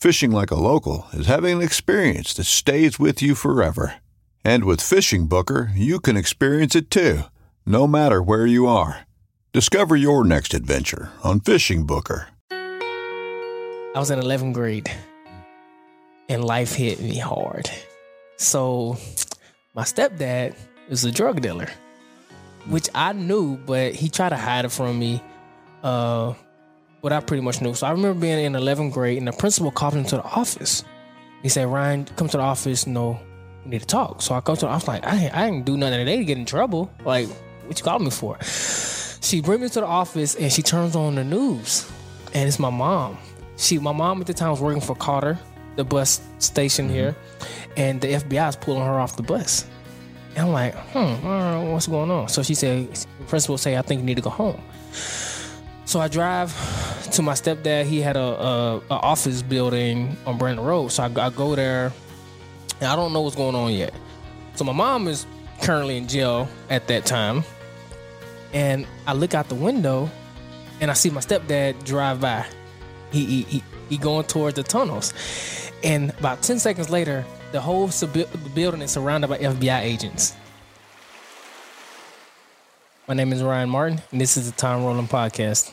Fishing like a local is having an experience that stays with you forever. And with Fishing Booker, you can experience it too, no matter where you are. Discover your next adventure on Fishing Booker. I was in 11th grade, and life hit me hard. So my stepdad is a drug dealer, which I knew, but he tried to hide it from me. But I pretty much knew. So I remember being in 11th grade, and the principal called him to the office. He said, "Ryan, come to the office. No, we need to talk." So I come to the office like, I didn't do nothing today to get in trouble. Like, what you called me for? She brings me to the office, and she turns on the news, and it's my mom. My mom at the time was working for Carter, the bus station here, and the FBI is pulling her off the bus. And I'm like, what's going on? So she said, the principal said, "I think you need to go home." So I drive to my stepdad. He had a office building on Brandon Road. So I go there, and I don't know what's going on yet. So my mom is currently in jail at that time. And I look out the window, and I see my stepdad drive by. He going towards the tunnels. And about 10 seconds later, the whole building is surrounded by FBI agents. My name is Ryan Martin, and this is the Time Rolling Podcast.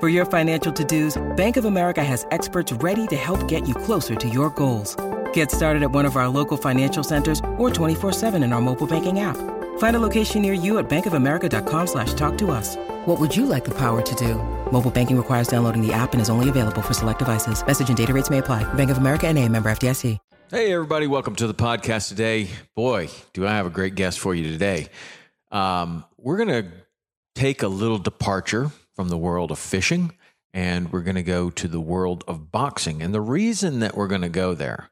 For your financial to-dos, Bank of America has experts ready to help get you closer to your goals. Get started at one of our local financial centers or 24/7 in our mobile banking app. Find a location near you at bankofamerica.com/talktous. What would you like the power to do? Mobile banking requires downloading the app and is only available for select devices. Message and data rates may apply. Bank of America NA, member FDIC. Hey, everybody. Welcome to the podcast today. Boy, do I have a great guest for you today. We're going to take a little departure from the world of fishing, and we're going to go to the world of boxing. And the reason that we're going to go there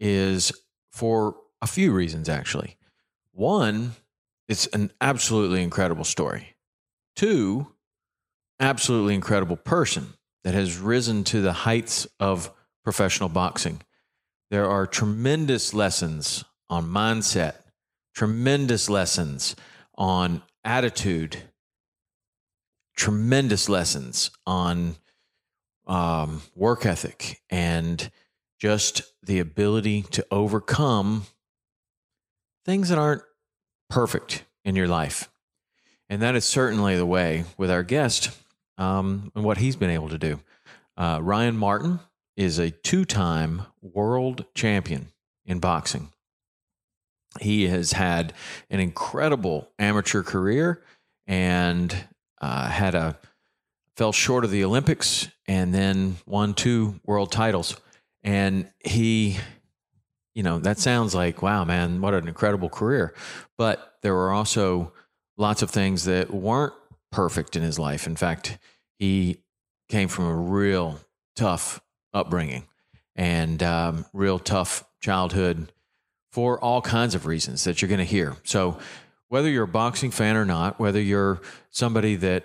is for a few reasons, actually. One, it's an absolutely incredible story. Two, absolutely incredible person that has risen to the heights of professional boxing. There are tremendous lessons on mindset, tremendous lessons on attitude, tremendous lessons on work ethic and just the ability to overcome things that aren't perfect in your life. And that is certainly the way with our guest and what he's been able to do. Ryan Martin is a two-time world champion in boxing. He has had an incredible amateur career and fell short of the Olympics and then won 2 world titles. And he, that sounds like, wow, man, what an incredible career. But there were also lots of things that weren't perfect in his life. In fact, he came from a real tough upbringing and real tough childhood for all kinds of reasons that you're going to hear. So whether you're a boxing fan or not, whether you're somebody that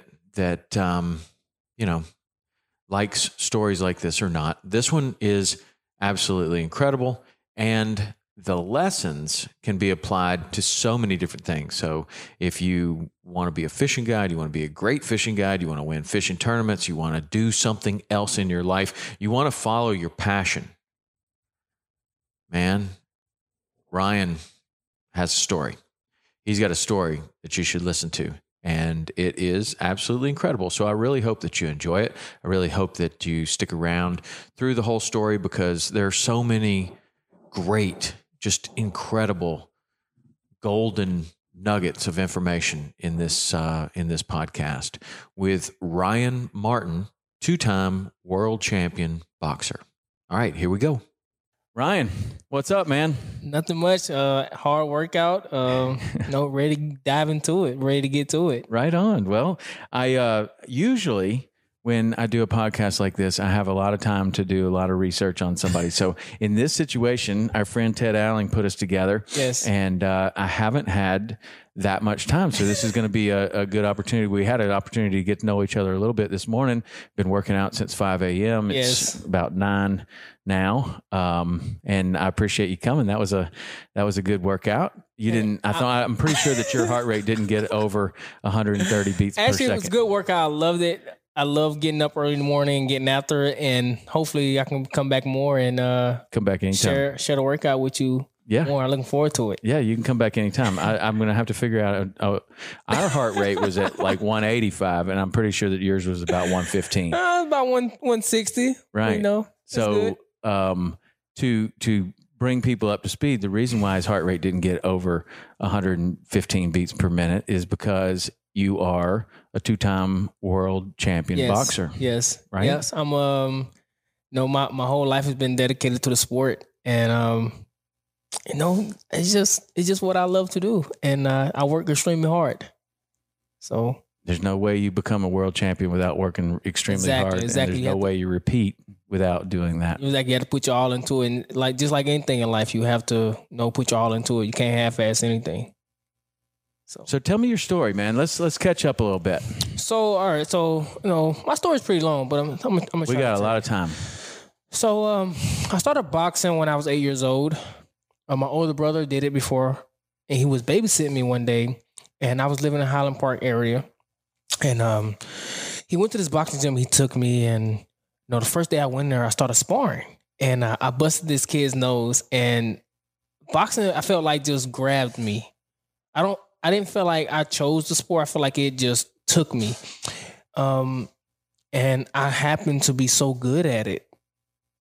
you know, likes stories like this or not, this one is absolutely incredible. And the lessons can be applied to so many different things. So if you want to be a fishing guide, you want to be a great fishing guide, you want to win fishing tournaments, you want to do something else in your life, you want to follow your passion. Man, Ryan has a story. He's got a story that you should listen to, and it is absolutely incredible. So I really hope that you enjoy it. I really hope that you stick around through the whole story, because there are so many great, just incredible, golden nuggets of information in this podcast with Ryan Martin, two-time world champion boxer. All right, here we go. Ryan, what's up, man? Nothing much. Hard workout. No, ready to dive into it. Ready to get to it. Right on. Well, I usually when I do a podcast like this, I have a lot of time to do a lot of research on somebody. So in this situation, our friend Ted Allen put us together. Yes. And I haven't had that much time. So this is going to be a good opportunity. We had an opportunity to get to know each other a little bit this morning. Been working out since 5 a.m. Yes. It's about 9 now. And I appreciate you coming. That was a good workout. You didn't, I'm pretty sure that your heart rate didn't get over 130 beats per second. Actually, it was a good workout. I loved it. I love getting up early in the morning and getting after it. And hopefully I can come back more and come back anytime. Share the workout with you. Yeah. More. I'm looking forward to it. Yeah, you can come back anytime. I'm going to have to figure out. Our heart rate was at like 185, and I'm pretty sure that yours was about 115. About 160. Right. You know, so to bring people up to speed, the reason why his heart rate didn't get over 115 beats per minute is because you are a two-time world champion boxer. Yes. Right? Yes. I'm, my whole life has been dedicated to the sport, and, you know, it's just what I love to do. And I work extremely hard. So there's no way you become a world champion without working extremely hard. Exactly. And there's no way you repeat without doing that. You have to put your all into it. And like, just like anything in life, you have to, you know, put your all into it. You can't half-ass anything. So tell me your story, man. Let's catch up a little bit. So, all right. So, you know, my story's pretty long, but I'm we got a lot of time. So, I started boxing when I was 8 years old. My older brother did it before, and he was babysitting me one day, and I was living in the Highland Park area, and he went to this boxing gym. He took me, and you know, the first day I went there, I started sparring, and I busted this kid's nose. And boxing, I felt like, just grabbed me. I didn't feel like I chose the sport. I feel like it just took me. And I happened to be so good at it.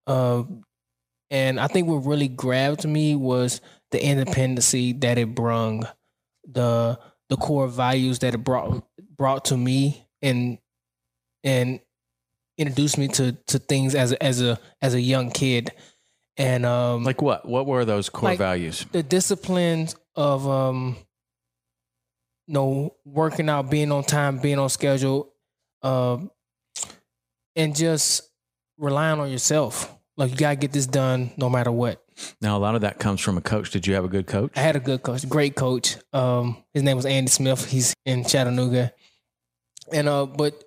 And I think what really grabbed me was the independency that it brung, the core values that it brought to me, and introduced me to things as a young kid. And like what? What were those core values? The disciplines of working out, being on time, being on schedule, and just relying on yourself. Like, you got to get this done no matter what. Now, a lot of that comes from a coach. Did you have a good coach? I had a good coach, great coach. His name was Andy Smith. He's in Chattanooga. And but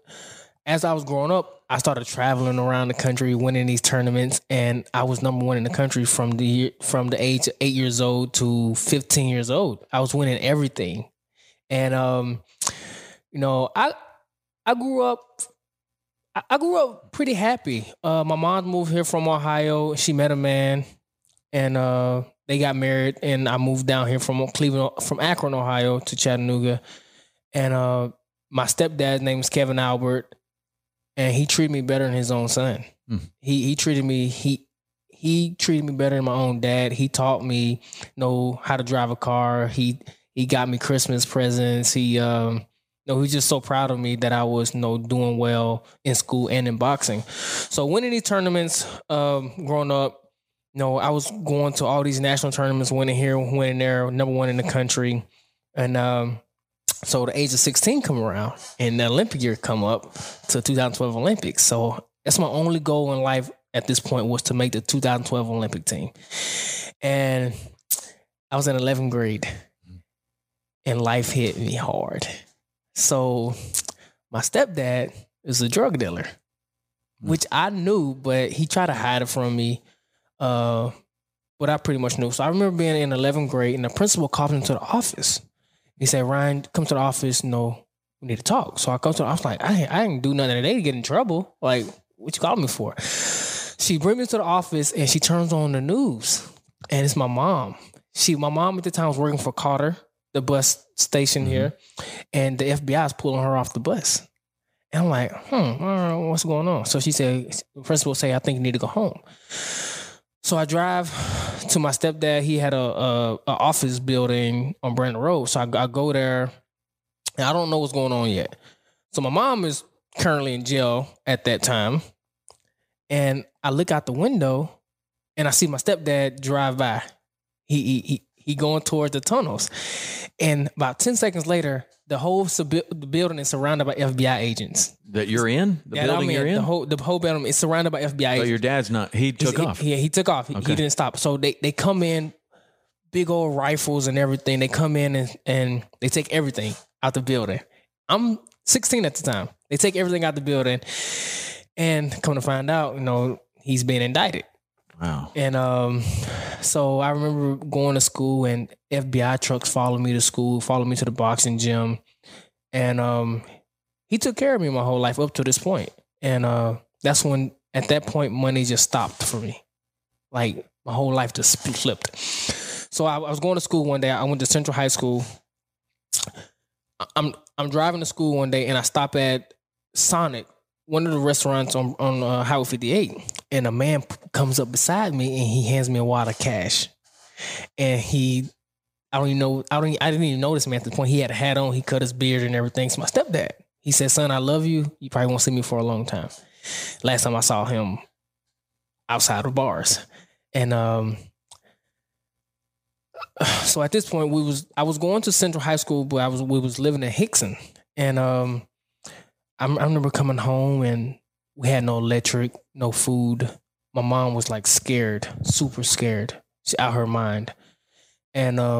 as I was growing up, I started traveling around the country, winning these tournaments, and I was number one in the country from the age of 8 years old to 15 years old. I was winning everything. And, you know, I grew up pretty happy. My mom moved here from Ohio. She met a man, and they got married, and I moved down here from Cleveland, from Akron, Ohio to Chattanooga. And my stepdad's name is Kevin Albert, and he treated me better than his own son. Mm. He treated me better than my own dad. He taught me, you know, how to drive a car. He got me Christmas presents. He, he was just so proud of me that I was, doing well in school and in boxing. So winning these tournaments, growing up, I was going to all these national tournaments, winning here, winning there, number one in the country. And So the age of 16 come around and the Olympic year come up to 2012 Olympics. So that's my only goal in life at this point was to make the 2012 Olympic team. And I was in 11th grade and life hit me hard. So my stepdad is a drug dealer, which I knew, but he tried to hide it from me. But I pretty much knew. So I remember being in 11th grade and the principal called me to the office. He said, "Ryan, come to the office. No, we need to talk." So I come to the office like, I didn't do nothing today to get in trouble. Like, what you called me for? She brings me to the office and she turns on the news. And it's my mom. My mom at the time was working for Carter, the bus station here. And the FBI is pulling her off the bus. And I'm like, all right, what's going on? So she said, the principal said, "I think you need to go home." So I drive to my stepdad. He had a office building on Brandon Road. So I go there, and I don't know what's going on yet. So my mom is currently in jail at that time. And I look out the window, and I see my stepdad drive by. He going towards the tunnels. And about 10 seconds later, the whole building is surrounded by FBI agents. That you're in? The yeah, building I mean, you're in? The whole building is surrounded by FBI agents. So your dad's not, he took off. Yeah, he took off. Okay. He didn't stop. So they come in, big old rifles and everything. They come in and they take everything out the building. I'm 16 at the time. They take everything out the building. And come to find out, he's being indicted. Wow. And so I remember going to school and FBI trucks followed me to school, followed me to the boxing gym. And he took care of me my whole life up to this point. And that's when, at that point, money just stopped for me. Like, my whole life just flipped. So I was going to school one day. I went to Central High School. I'm driving to school one day, and I stop at Sonic, one of the restaurants on Highway 58, and a man comes up beside me and he hands me a wad of cash. And I didn't even know this man at the point. He had a hat on, he cut his beard and everything. It's my stepdad. He said, "Son, I love you. You probably won't see me for a long time." Last time I saw him outside of bars. And so at this point I was going to Central High School, but we was living in Hixson. And I remember coming home and we had no electric, no food. My mom was like scared, super scared. She's out her mind. And I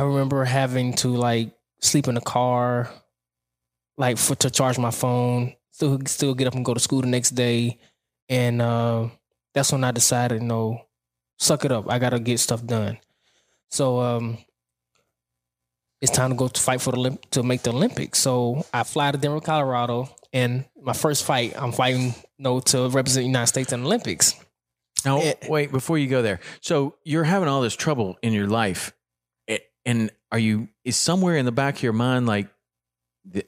remember having to like sleep in the car, like to charge my phone, still get up and go to school the next day. And that's when I decided, suck it up. I got to get stuff done. So, it's time to go to fight to make the Olympics. So I fly to Denver, Colorado, and my first fight, I'm fighting to represent the United States in the Olympics. Now, wait, before you go there. So you're having all this trouble in your life, and is somewhere in the back of your mind like,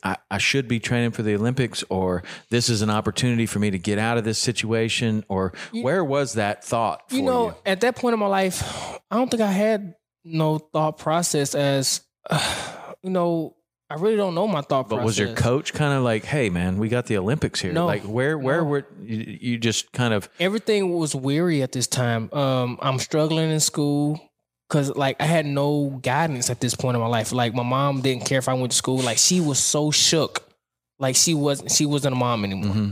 I should be training for the Olympics, or this is an opportunity for me to get out of this situation, or where was that thought for you? At that point in my life, I don't think I had no thought process as... I really don't know my thought process. But was your coach kind of like, "Hey, man, we got the Olympics here"? No, like where were you just kind of... Everything was weary at this time. I'm struggling in school because like I had no guidance at this point in my life. Like my mom didn't care if I went to school. Like she was so shook. Like she wasn't a mom anymore. Mm-hmm.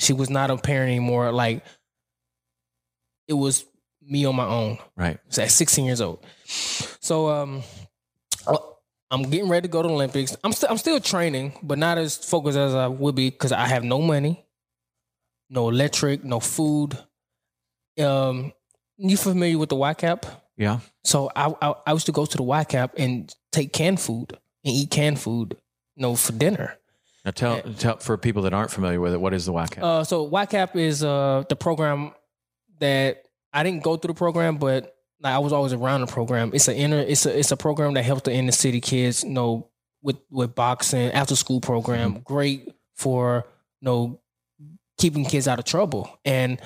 She was not a parent anymore. Like it was me on my own. Right. So at 16 years old. So, I'm getting ready to go to the Olympics. I'm still training, but not as focused as I would be because I have no money, no electric, no food. You familiar with the YCAP? Yeah. So I used to go to the YCAP and take canned food and eat canned food, for dinner. Now tell for people that aren't familiar with it, what is the YCAP? So YCAP is the program that I didn't go through the program, but I was always around the program. It's a program that helps the inner city kids, with boxing, after school program. Mm-hmm. Great for keeping kids out of trouble. And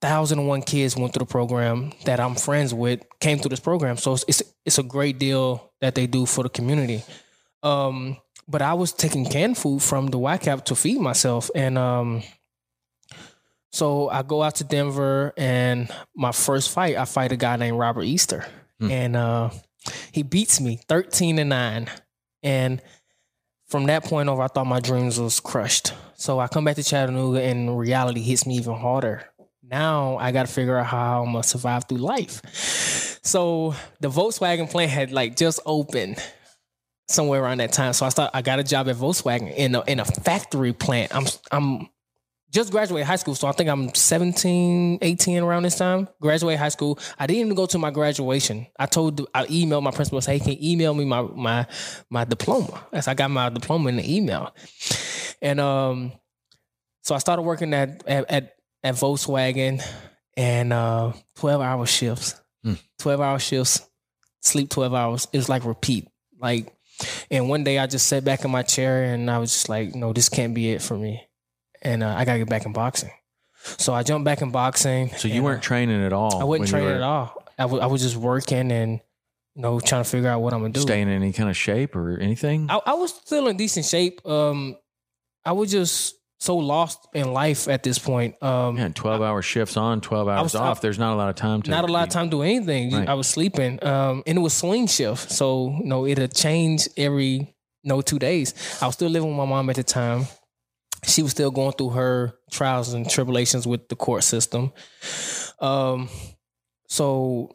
1,001 kids went through the program that I'm friends with came through this program. So it's a great deal that they do for the community. But I was taking canned food from the YCAP to feed myself, and So I go out to Denver, and my first fight, I fight a guy named Robert Easter. And he beats me 13-9. And from that point over, I thought my dreams was crushed. So I come back to Chattanooga, and reality hits me even harder. Now I got to figure out how I'm going to survive through life. So the Volkswagen plant had like just opened somewhere around that time. So I got a job at Volkswagen in a factory plant. I'm just graduated high school, so I think I'm 17, 18 around this time. Graduated high school. I didn't even go to my graduation. I emailed my principal and said, hey, can you email me my diploma? As I got my diploma in the email. And so I started working at Volkswagen, and 12-hour shifts. 12-hour shifts, sleep 12 hours. It was like repeat. And one day I just sat back in my chair, and I was just like, no, this can't be it for me. And I got to get back in boxing. So I jumped back in boxing. So you weren't training at all? I wasn't training at all. I was just working and, trying to figure out what I'm going to do. Staying in any kind of shape or anything? I was still in decent shape. I was just so lost in life at this point. 12-hour shifts on, 12 hours off. There's not a lot of time to... Not a lot of time to do anything. Right. I was sleeping. And it was swing shift. So, it'll change every, 2 days. I was still living with my mom at the time. She was still going through her trials and tribulations with the court system. So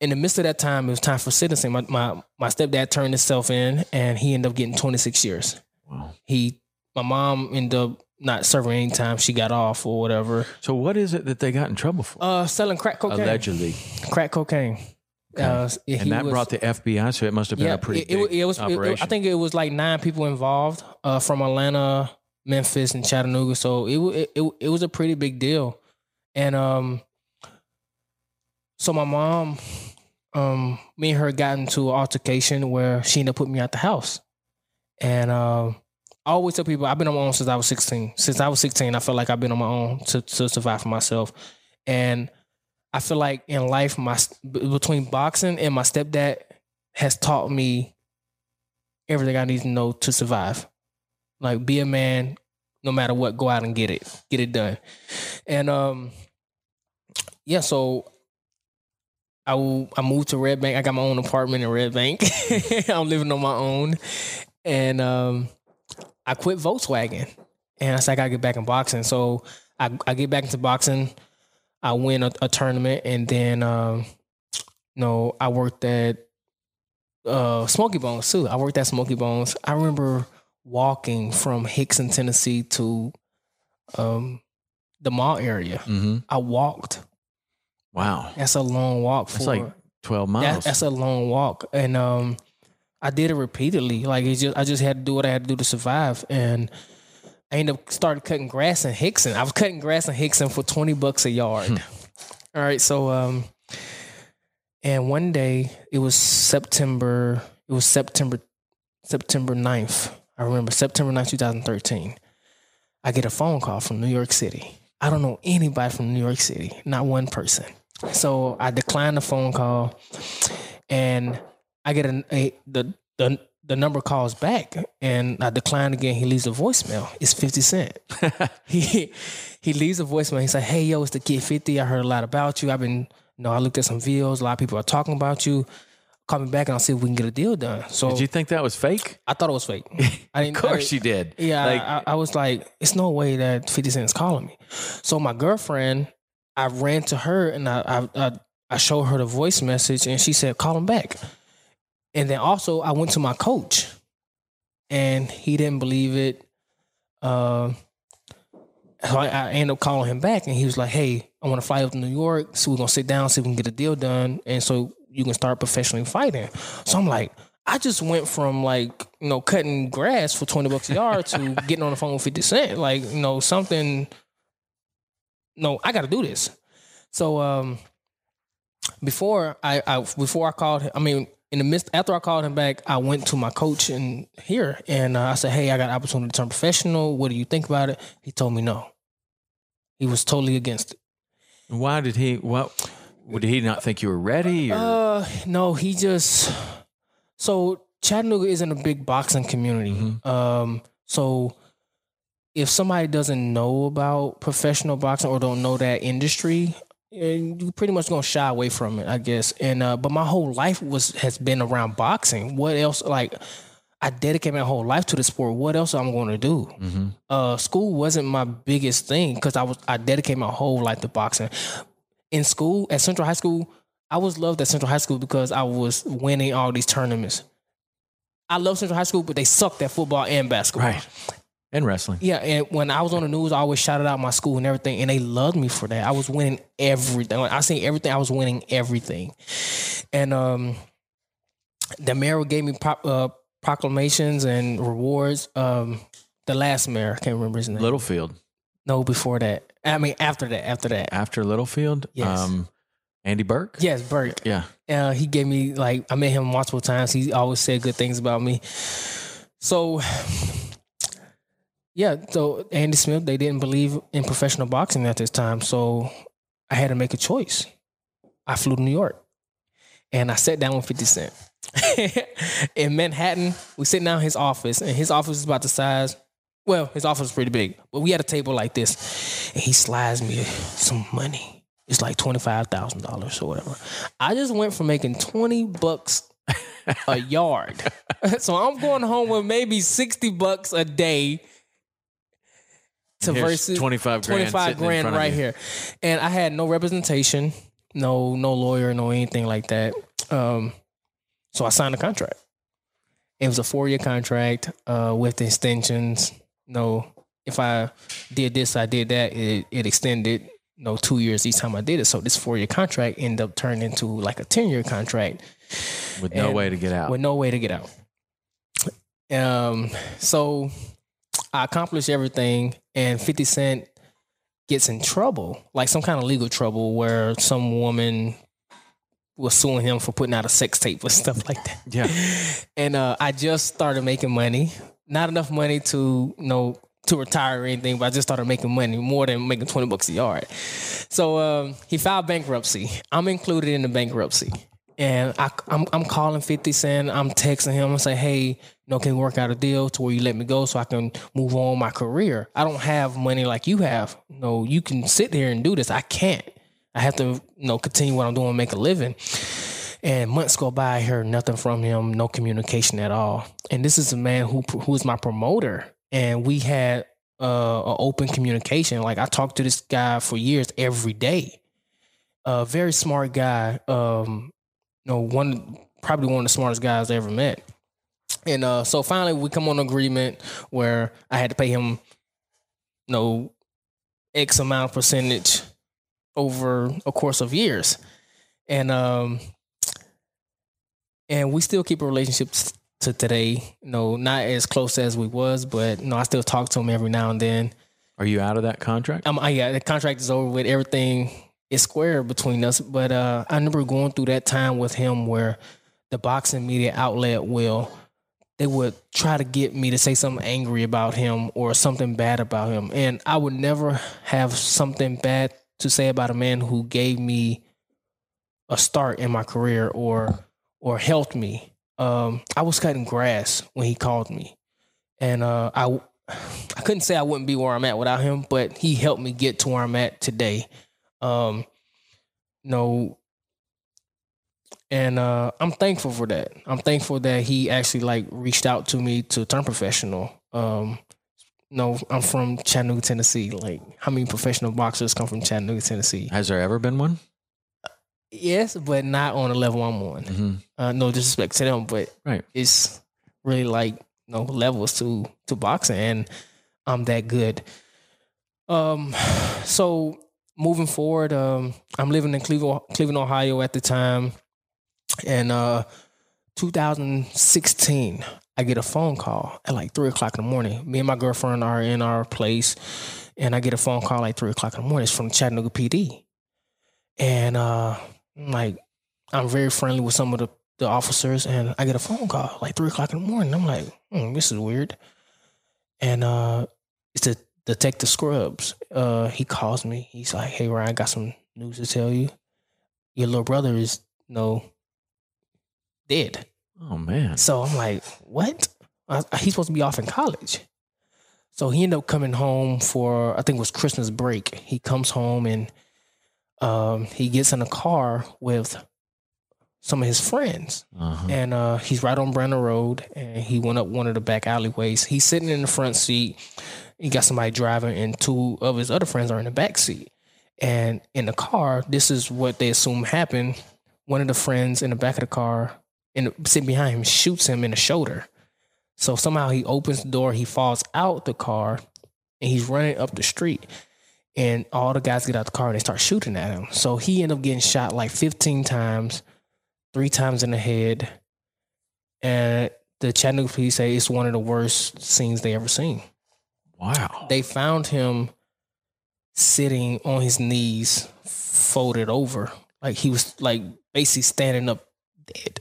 in the midst of that time, it was time for sentencing. My stepdad turned himself in, and he ended up getting 26 years. Wow. My mom ended up not serving any time. She got off or whatever. So what is it that they got in trouble for? Selling crack cocaine. Allegedly. Crack cocaine. Okay. And that brought the FBI, so it must have been a pretty big operation. I think it was like 9 people involved from Atlanta, Memphis, and Chattanooga. So it was a pretty big deal. And so my mom, me and her got into an altercation where she ended up putting me out the house. And I always tell people I've been on my own since I was 16. Since I was 16, I felt like I've been on my own to survive for myself. And I feel like in life, between boxing and my stepdad has taught me everything I need to know to survive. Like, be a man, no matter what, go out and get it done. And, so I moved to Red Bank. I got my own apartment in Red Bank. I'm living on my own. And, I quit Volkswagen, and I said, I gotta get back in boxing. So I get back into boxing. I win a tournament. And then, I worked at, Smokey Bones too. I worked at Smokey Bones. I remember walking from Hixson, Tennessee to the mall area. Mm-hmm. I walked. Wow. That's a long walk. That's like 12 miles. That's a long walk. And I did it repeatedly. Like, I just had to do what I had to do to survive. And I ended up started cutting grass in Hixson. I was cutting grass in Hixson for $20 a yard. All right. So, and one day September 9th. I remember September 9th, 2013, I get a phone call from New York City. I don't know anybody from New York City, not one person. So I decline the phone call, and I get the number calls back, and I decline again. He leaves a voicemail. It's 50 Cent. He leaves a voicemail. He said, hey, yo, it's the Kid 50. I heard a lot about you. I've been, I looked at some videos. A lot of people are talking about you. Call me back and I'll see if we can get a deal done. So did you think that was fake? I thought it was fake. Of course you did. Yeah, like, I was like, it's no way that 50 Cent is calling me. So my girlfriend, I ran to her and I showed her the voice message, and she said, call him back. And then also I went to my coach, and he didn't believe it. So I ended up calling him back, and he was like, hey, I want to fly up to New York. So we're going to sit down, see if we can get a deal done. And so you can start professionally fighting. So I'm like, I just went from cutting grass for $20 a yard to getting on the phone with 50 Cent. I got to do this. So after I called him back, I went to my coach and I said, hey, I got an opportunity to turn professional. What do you think about it? He told me no. He was totally against it. Why did he? Did he not think you were ready? Or? No, he just... So Chattanooga isn't a big boxing community. Mm-hmm. So if somebody doesn't know about professional boxing or don't know that industry, you're pretty much going to shy away from it, I guess. And but my whole life has been around boxing. What else? Like, I dedicated my whole life to the sport. What else am I going to do? Mm-hmm. School wasn't my biggest thing because I dedicated my whole life to boxing. In school, at Central High School, I was loved at Central High School because I was winning all these tournaments. I love Central High School, but they sucked at football and basketball. Right. And wrestling. Yeah, and when I was on the news, I always shouted out my school and everything, and they loved me for that. I was winning everything. I seen everything. I was winning everything. And the mayor gave me proclamations and rewards. The last mayor, I can't remember his name. Littlefield. No, before that. I mean, after that. After Littlefield? Yes. Andy Burke? Yes, Burke. Yeah. He gave me, I met him multiple times. He always said good things about me. So... yeah, so Andy Smith, they didn't believe in professional boxing at this time, so I had to make a choice. I flew to New York, and I sat down with 50 Cent. In Manhattan, we sit down in his office, and his office is about the size, well, his office is pretty big, but we had a table like this, and he slides me some money. It's like $25,000 or whatever. I just went from making $20 a yard. So I'm going home with maybe $60 a day. To versus $25,000 right here. And I had no representation, no lawyer, no anything like that. So I signed a contract. It was a 4-year contract with the extensions. If I did this, I did that, it extended 2 years each time I did it. So this 4-year contract ended up turning into like a 10-year contract. With no way to get out. With no way to get out. So I accomplished everything, and 50 Cent gets in trouble, like some kind of legal trouble where some woman was suing him for putting out a sex tape or stuff like that. Yeah. And I just started making money. Not enough money to, to retire or anything, but I just started making money, more than making $20 a yard. So he filed bankruptcy. I'm included in the bankruptcy. And I'm calling 50 Cent. I'm texting him. I'm saying, hey, can we work out a deal to where you let me go so I can move on my career? I don't have money like you have. You can sit here and do this. I can't. I have to, continue what I'm doing and make a living. And months go by. I hear nothing from him. No communication at all. And this is a man who is my promoter. And we had an open communication. I talked to this guy for years every day. A very smart guy. Probably one of the smartest guys I ever met. And so finally we come on an agreement where I had to pay him X amount of percentage over a course of years. And we still keep a relationship to today, not as close as we was, but I still talk to him every now and then. Are you out of that contract? Yeah, the contract is over with, everything. It's square between us, but I remember going through that time with him where the boxing media outlet would try to get me to say something angry about him or something bad about him, and I would never have something bad to say about a man who gave me a start in my career or helped me. I was cutting grass when he called me, and I couldn't say I wouldn't be where I'm at without him, but he helped me get to where I'm at today. I'm thankful for that. I'm thankful that he actually reached out to me to turn professional. I'm from Chattanooga, Tennessee. How many professional boxers come from Chattanooga, Tennessee? Has there ever been one? Yes, but not on the level I'm on. Mm-hmm. No disrespect to them, but right. It's really levels to boxing, and I'm that good. So. Moving forward, I'm living in Cleveland, Ohio at the time. And 2016, I get a phone call at 3 o'clock in the morning. Me and my girlfriend are in our place, and I get a phone call 3 o'clock in the morning. It's from Chattanooga PD. And I'm very friendly with some of the officers, and I get a phone call 3 o'clock in the morning. I'm this is weird. And it's a Detective Scrubs, he calls me. He's like, hey, Ryan, I got some news to tell you. Your little brother is, dead. Oh, man. So I'm what? He's supposed to be off in college. So he ended up coming home for, I think it was Christmas break. He comes home and he gets in a car with some of his friends. Uh-huh. And he's right on Brandon Road, and he went up one of the back alleyways. He's sitting in the front seat. He got somebody driving, and two of his other friends are in the back seat. And in the car, this is what they assume happened. One of the friends in the back of the car, sitting behind him, shoots him in the shoulder. So somehow he opens the door, he falls out the car, and he's running up the street. And all the guys get out the car and they start shooting at him. So he ended up getting shot like 15 times, 3 times in the head. And the Chattanooga police say it's one of the worst scenes they ever seen. Wow. They found him sitting on his knees, folded over. Like he was like basically standing up dead.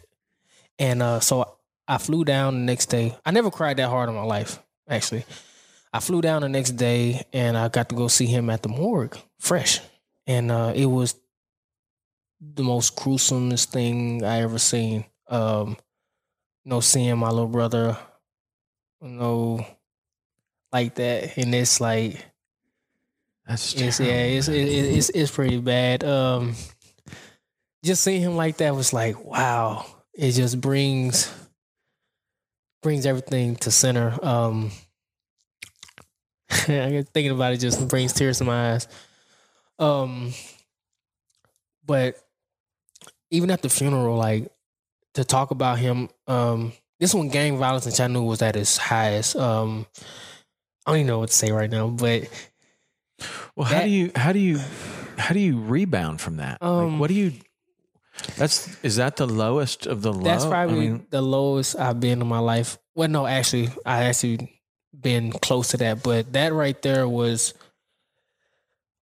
And so I flew down the next day. I never cried that hard in my life, actually. I flew down the next day, and I got to go see him at the morgue, fresh. And it was the most gruesomest thing I ever seen. Seeing my little brother, like that. And it's like... That's true. It's pretty bad. Just seeing him like that was like, wow. It just brings everything to center. I get thinking about it, just brings tears to my eyes. But even at the funeral, like, to talk about him, this one, gang violence in Chattanooga was at its highest. I don't even know what to say right now, but how do you rebound from that? What do you? Is that the lowest of the low? That's probably the lowest I've been in my life. Well, no, actually, I actually been close to that, but that right there was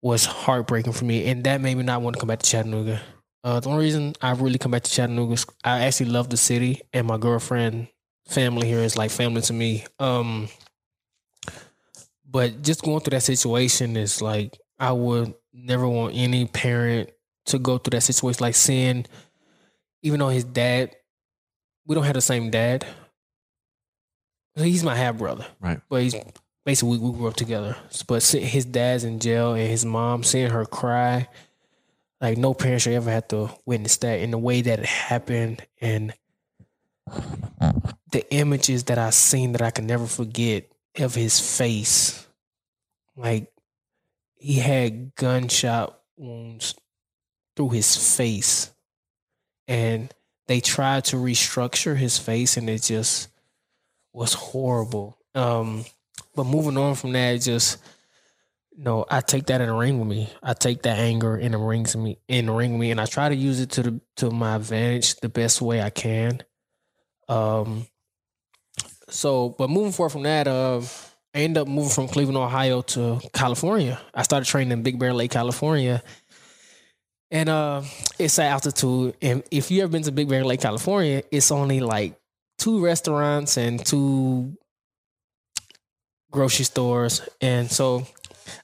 heartbreaking for me, and that made me not want to come back to Chattanooga. The only reason I really come back to Chattanooga is I actually love the city, and my girlfriend, family here is like family to me. But just going through that situation is like, I would never want any parent to go through that situation, like seeing, even though his dad, we don't have the same dad. He's my half brother, right? But he's basically we grew up together. But his dad's in jail, and his mom, seeing her cry, like no parent should ever have to witness that. And the way that it happened, and the images that I seen that I can never forget of his face, like he had gunshot wounds through his face, and they tried to restructure his face, and it just was horrible. But moving on from that, just I take that in the ring with me. I take that anger in the ring with me, and I try to use it to my advantage the best way I can. But moving forward from that, I ended up moving from Cleveland, Ohio to California. I started training in Big Bear Lake, California. And it's at altitude. And if you ever been to Big Bear Lake, California, it's only like 2 restaurants and 2 grocery stores. And so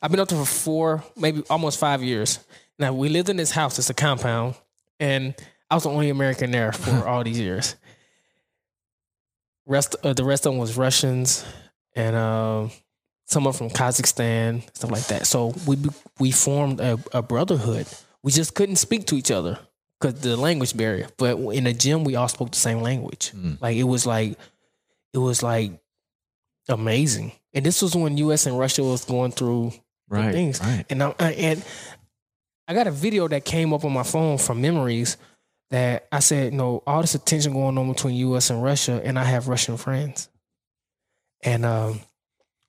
I've been up there for 4, maybe almost 5 years. Now, we lived in this house. It's a compound. And I was the only American there for all these years. The rest of them was Russians and someone from Kazakhstan, stuff like that. So we formed a brotherhood. We just couldn't speak to each other because the language barrier. But in the gym, we all spoke the same language. Mm. It was like amazing. And this was when U.S. and Russia was going through things. Right. And I got a video that came up on my phone from memories that I said, all this attention going on between U.S. and Russia, and I have Russian friends. And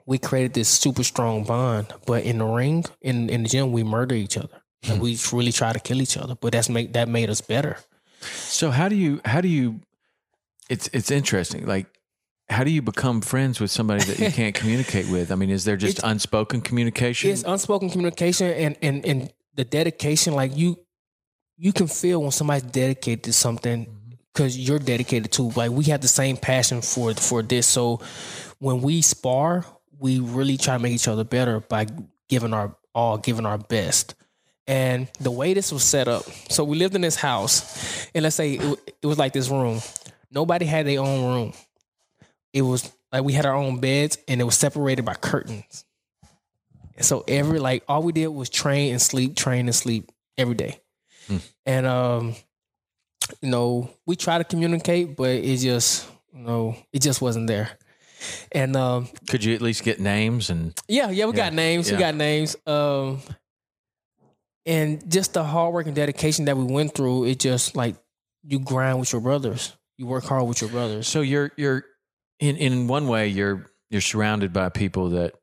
we created this super strong bond. But in the ring, in the gym, we murder each other. Like we really try to kill each other, but that made us better. So how do you? It's interesting. Like, how do you become friends with somebody that you can't communicate with? I mean, is there just unspoken communication? It's unspoken communication and the dedication. Like you can feel when somebody's dedicated to something because you're dedicated to. Like we have the same passion for this. So when we spar, we really try to make each other better by giving our best. And the way this was set up, so we lived in this house, and let's say it was like this room. Nobody had their own room. It was Like, we had our own beds, and it was separated by curtains. And so all we did was train and sleep every day. Mm. And, we try to communicate, but it just wasn't there. And, could you at least get names and? Yeah. We got names. Yeah. We got names. And just the hard work and dedication that we went through, it just you grind with your brothers. You work hard with your brothers. So you're in one way, you're surrounded by people that,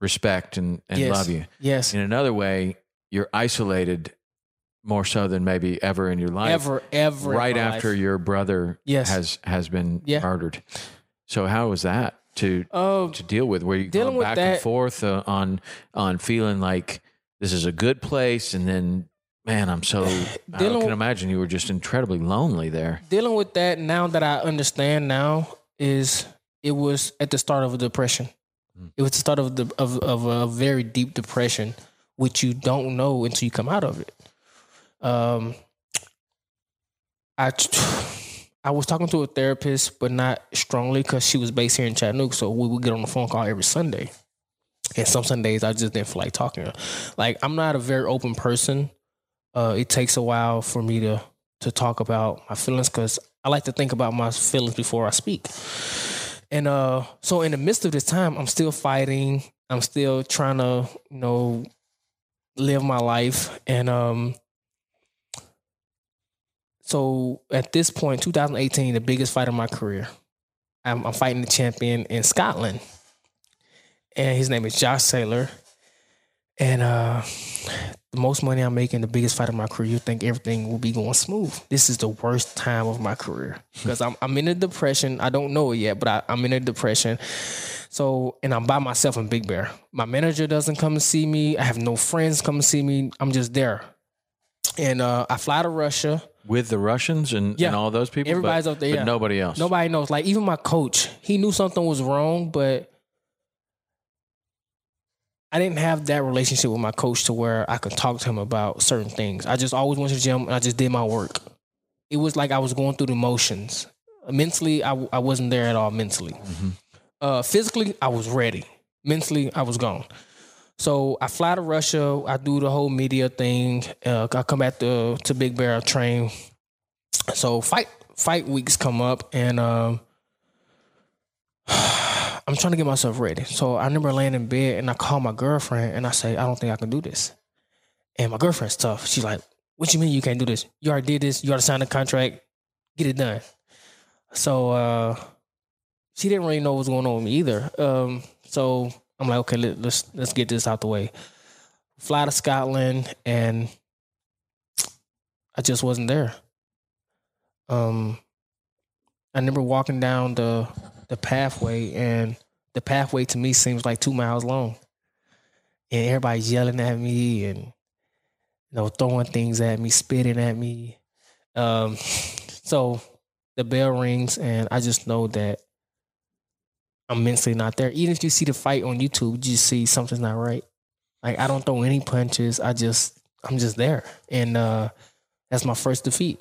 respect and yes. love you. Yes. In another way, you're isolated more so than maybe ever in your life. Ever. Right after life. Your brother yes. has been murdered. So how was that to deal with? Were you going back and forth on feeling like this is a good place, and then, man, I can imagine you were just incredibly lonely there. Dealing with that now that I understand now is it was at the start of a depression. Mm. It was the start of a very deep depression, which you don't know until you come out of it. I was talking to a therapist, but not strongly, because she was based here in Chattanooga. So we would get on the phone call every Sunday. And some Sundays I just didn't feel like talking. I'm not a very open person. It takes a while for me to talk about my feelings, because I like to think about my feelings before I speak. And so in the midst of this time, I'm still fighting. I'm still trying to, live my life. And so at this point, 2018, the biggest fight of my career, I'm fighting the champion in Scotland. And his name is Josh Taylor. And the most money I'm making, the biggest fight of my career, you think everything will be going smooth. This is the worst time of my career, because I'm in a depression. I don't know it yet, but I'm in a depression. So, and I'm by myself in Big Bear. My manager doesn't come and see me. I have no friends come and see me. I'm just there. And I fly to Russia. With the Russians and all those people? Everybody's up there, yeah. But nobody else? Nobody knows. Even my coach, he knew something was wrong, but I didn't have that relationship with my coach to where I could talk to him about certain things. I just always went to the gym and I just did my work. It was like I was going through the motions. Mentally, I wasn't there at all mentally. Mm-hmm. Physically, I was ready. Mentally, I was gone. So I fly to Russia. I do the whole media thing. I come back to Big Bear. I train. So fight weeks come up, and I'm trying to get myself ready. So I remember laying in bed, and I call my girlfriend, and I say, I don't think I can do this. And my girlfriend's tough. She's like, what you mean you can't do this? You already did this. You already signed the contract. Get it done. So she didn't really know what was going on with me either. So I'm like, okay, let's get this out the way. Fly to Scotland, and I just wasn't there. I remember walking down the pathway, and the pathway to me seems like 2 miles long, and everybody's yelling at me and throwing things at me, spitting at me. So the bell rings, and I just know that I'm mentally not there. Even if you see the fight on YouTube, you see something's not right. I don't throw any punches. I'm just there. And that's my first defeat.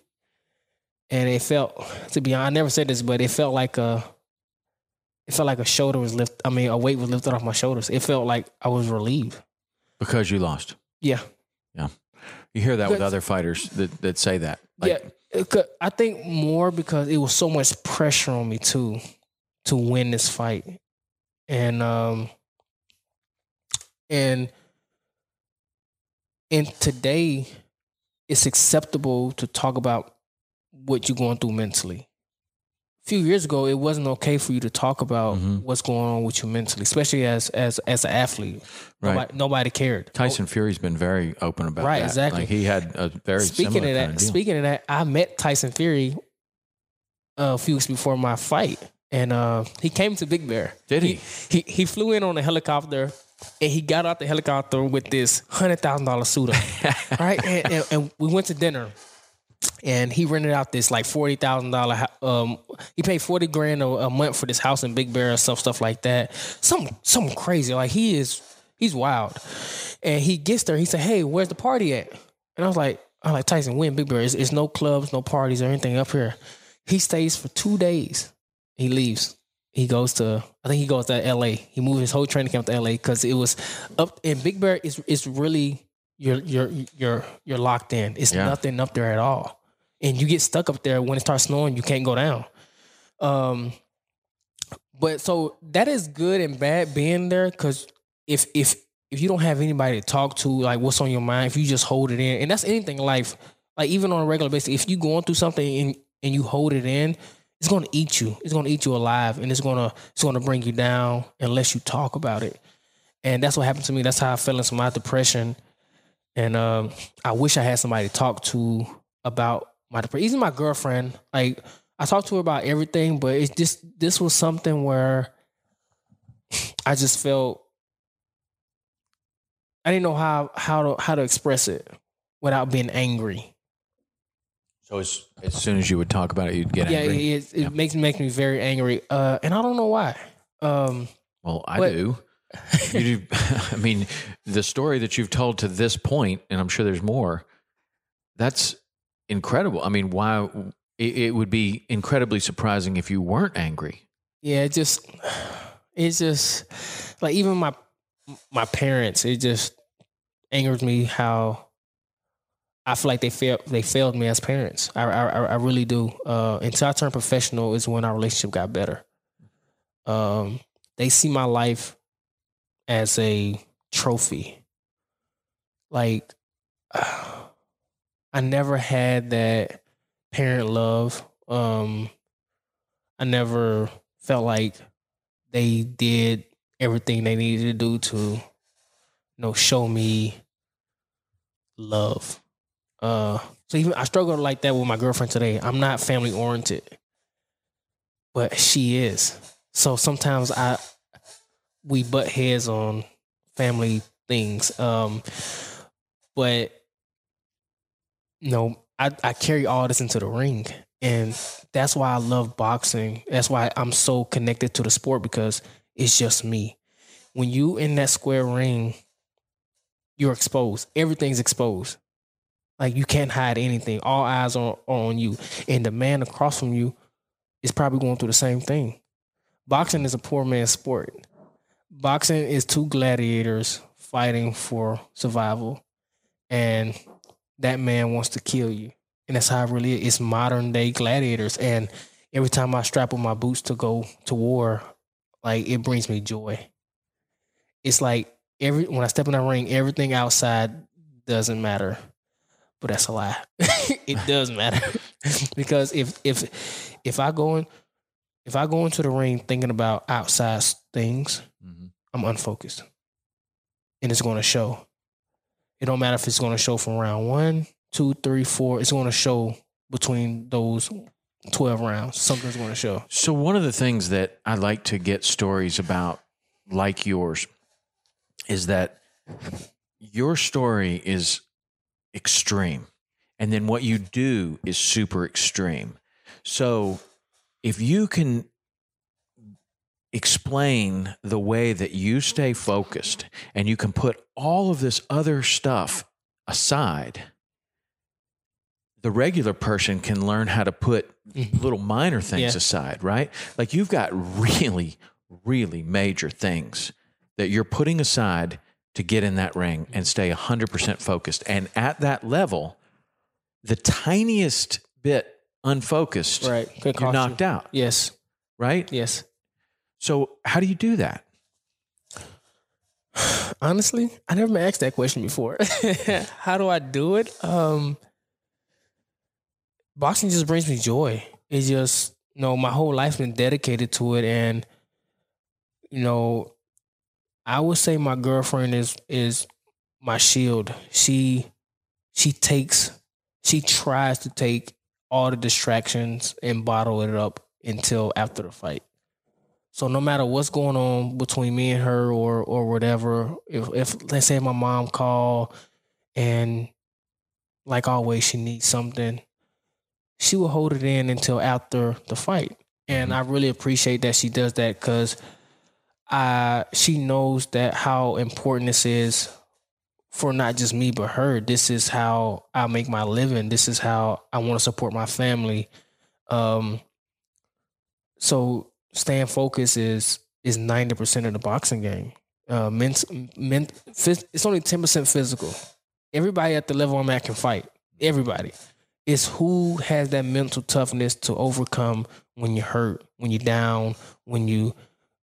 And it felt, to be honest, I never said this, but it felt like a shoulder was lifted. I mean, a weight was lifted off my shoulders. It felt like I was relieved. Because you lost. Yeah. Yeah. You hear that with other fighters that say that. I think more because it was so much pressure on me too, to win this fight. And today it's acceptable to talk about what you're going through mentally. A few years ago, it wasn't okay for you to talk about mm-hmm. what's going on with you mentally, especially as an athlete. Right. Nobody cared. Tyson Fury's been very open about that. Right, exactly. He had a very Speaking of that, I met Tyson Fury a few weeks before my fight. And he came to Big Bear. Did he? He flew in on a helicopter, and he got out the helicopter with this $100,000 suit on, right? And we went to dinner, and he rented out this $40,000. He paid $40,000 a month for this house in Big Bear and stuff like that. Something crazy. He's wild. And he gets there. He said, "Hey, where's the party at?" And I was like, Tyson, we're in Big Bear. It's no clubs, no parties or anything up here. He stays for 2 days. He leaves. He goes to, I think he goes to L.A. He moved his whole training camp to L.A. because it was up in Big Bear. It's really you're locked in. It's nothing up there at all, and you get stuck up there when it starts snowing. You can't go down. But so that is good and bad being there because if you don't have anybody to talk to, like what's on your mind, if you just hold it in, and that's anything in life, like even on a regular basis, if you're going through something and you hold it in. It's going to eat you. It's going to eat you alive, and it's going to bring you down unless you talk about it. And that's what happened to me. That's how I fell into my depression. And I wish I had somebody to talk to about my depression. Even my girlfriend, like I talked to her about everything, but it's just this was something where I just felt I didn't know how to express it without being angry. So as soon as you would talk about it, you'd get angry. Yeah, it makes me very angry, and I don't know why. Well, I do. You do. I mean, the story that you've told to this point, and I'm sure there's more. That's incredible. I mean, why? It would be incredibly surprising if you weren't angry. Yeah, it's just like even my parents. It just angers me how. I feel like they failed me as parents. I really do. Until I turned professional is when our relationship got better. They see my life as a trophy. Like, I never had that parent love. I never felt like they did everything they needed to do to, show me love. So even I struggle like that with my girlfriend today. I'm not family oriented, but she is. So sometimes we butt heads on family things. But I carry all this into the ring, and that's why I love boxing. That's why I'm so connected to the sport because it's just me. When you in that square ring, you're exposed. Everything's exposed. Like, you can't hide anything. All eyes are on you. And the man across from you is probably going through the same thing. Boxing is a poor man's sport. Boxing is two gladiators fighting for survival. And that man wants to kill you. And that's how it really is. It's modern day gladiators. And every time I strap on my boots to go to war, like, it brings me joy. It's like when I step in that ring, everything outside doesn't matter. But that's a lie. It does matter because if I go into the ring thinking about outside things, mm-hmm. I'm unfocused, and it's going to show. It don't matter if it's going to show from round 1, 2, 3, 4. It's going to show between those 12 rounds. Something's going to show. So one of the things that I like to get stories about, like yours, is that your story is extreme. And then what you do is super extreme. So if you can explain the way that you stay focused and you can put all of this other stuff aside, the regular person can learn how to put little minor things aside, right? Like you've got really, really major things that you're putting aside to get in that ring and stay 100% focused. And at that level, the tiniest bit unfocused, right, you're knocked out. Yes. Right? Yes. So how do you do that? Honestly, I never been asked that question before. How do I do it? Boxing just brings me joy. It's just, my whole life's been dedicated to it. And, I would say my girlfriend is my shield. She tries to take all the distractions and bottle it up until after the fight. So no matter what's going on between me and her or whatever, if let's say my mom call and like always she needs something, she will hold it in until after the fight. And I really appreciate that she does that because she knows that how important this is for not just me, but her. This is how I make my living. This is how I want to support my family. So staying focused is 90% of the boxing game. It's only 10% physical. Everybody at the level I'm at can fight. Everybody. It's who has that mental toughness to overcome when you're hurt, when you're down, when you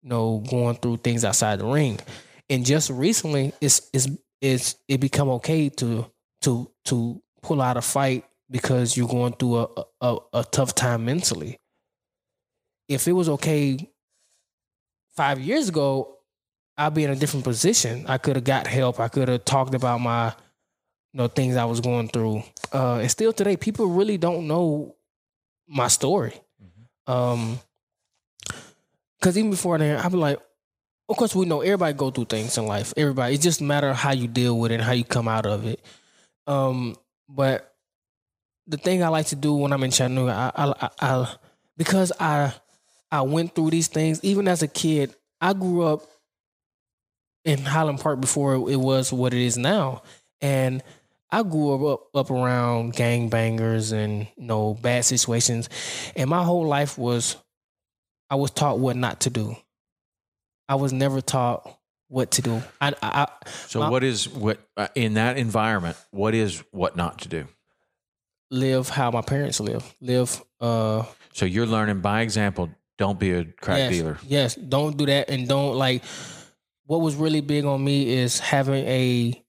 going through things outside the ring. And just recently, it become okay to pull out a fight because you're going through a tough time mentally. If it was okay 5 years ago, I'd be in a different position. I could have got help. I could have talked about my things I was going through. And still today, people really don't know my story. Mm-hmm. Because even before then, I'd be like, of course, we know everybody go through things in life. Everybody. It just matter how you deal with it and how you come out of it. But the thing I like to do when I'm in Chattanooga, because I went through these things, even as a kid, I grew up in Highland Park before it was what it is now. And I grew up around gangbangers and bad situations. And my whole life I was taught what not to do. I was never taught what to do. In that environment, what is what not to do? Live how my parents live. So you're learning by example, don't be a crack dealer. Yes, don't do that. And don't what was really big on me is having a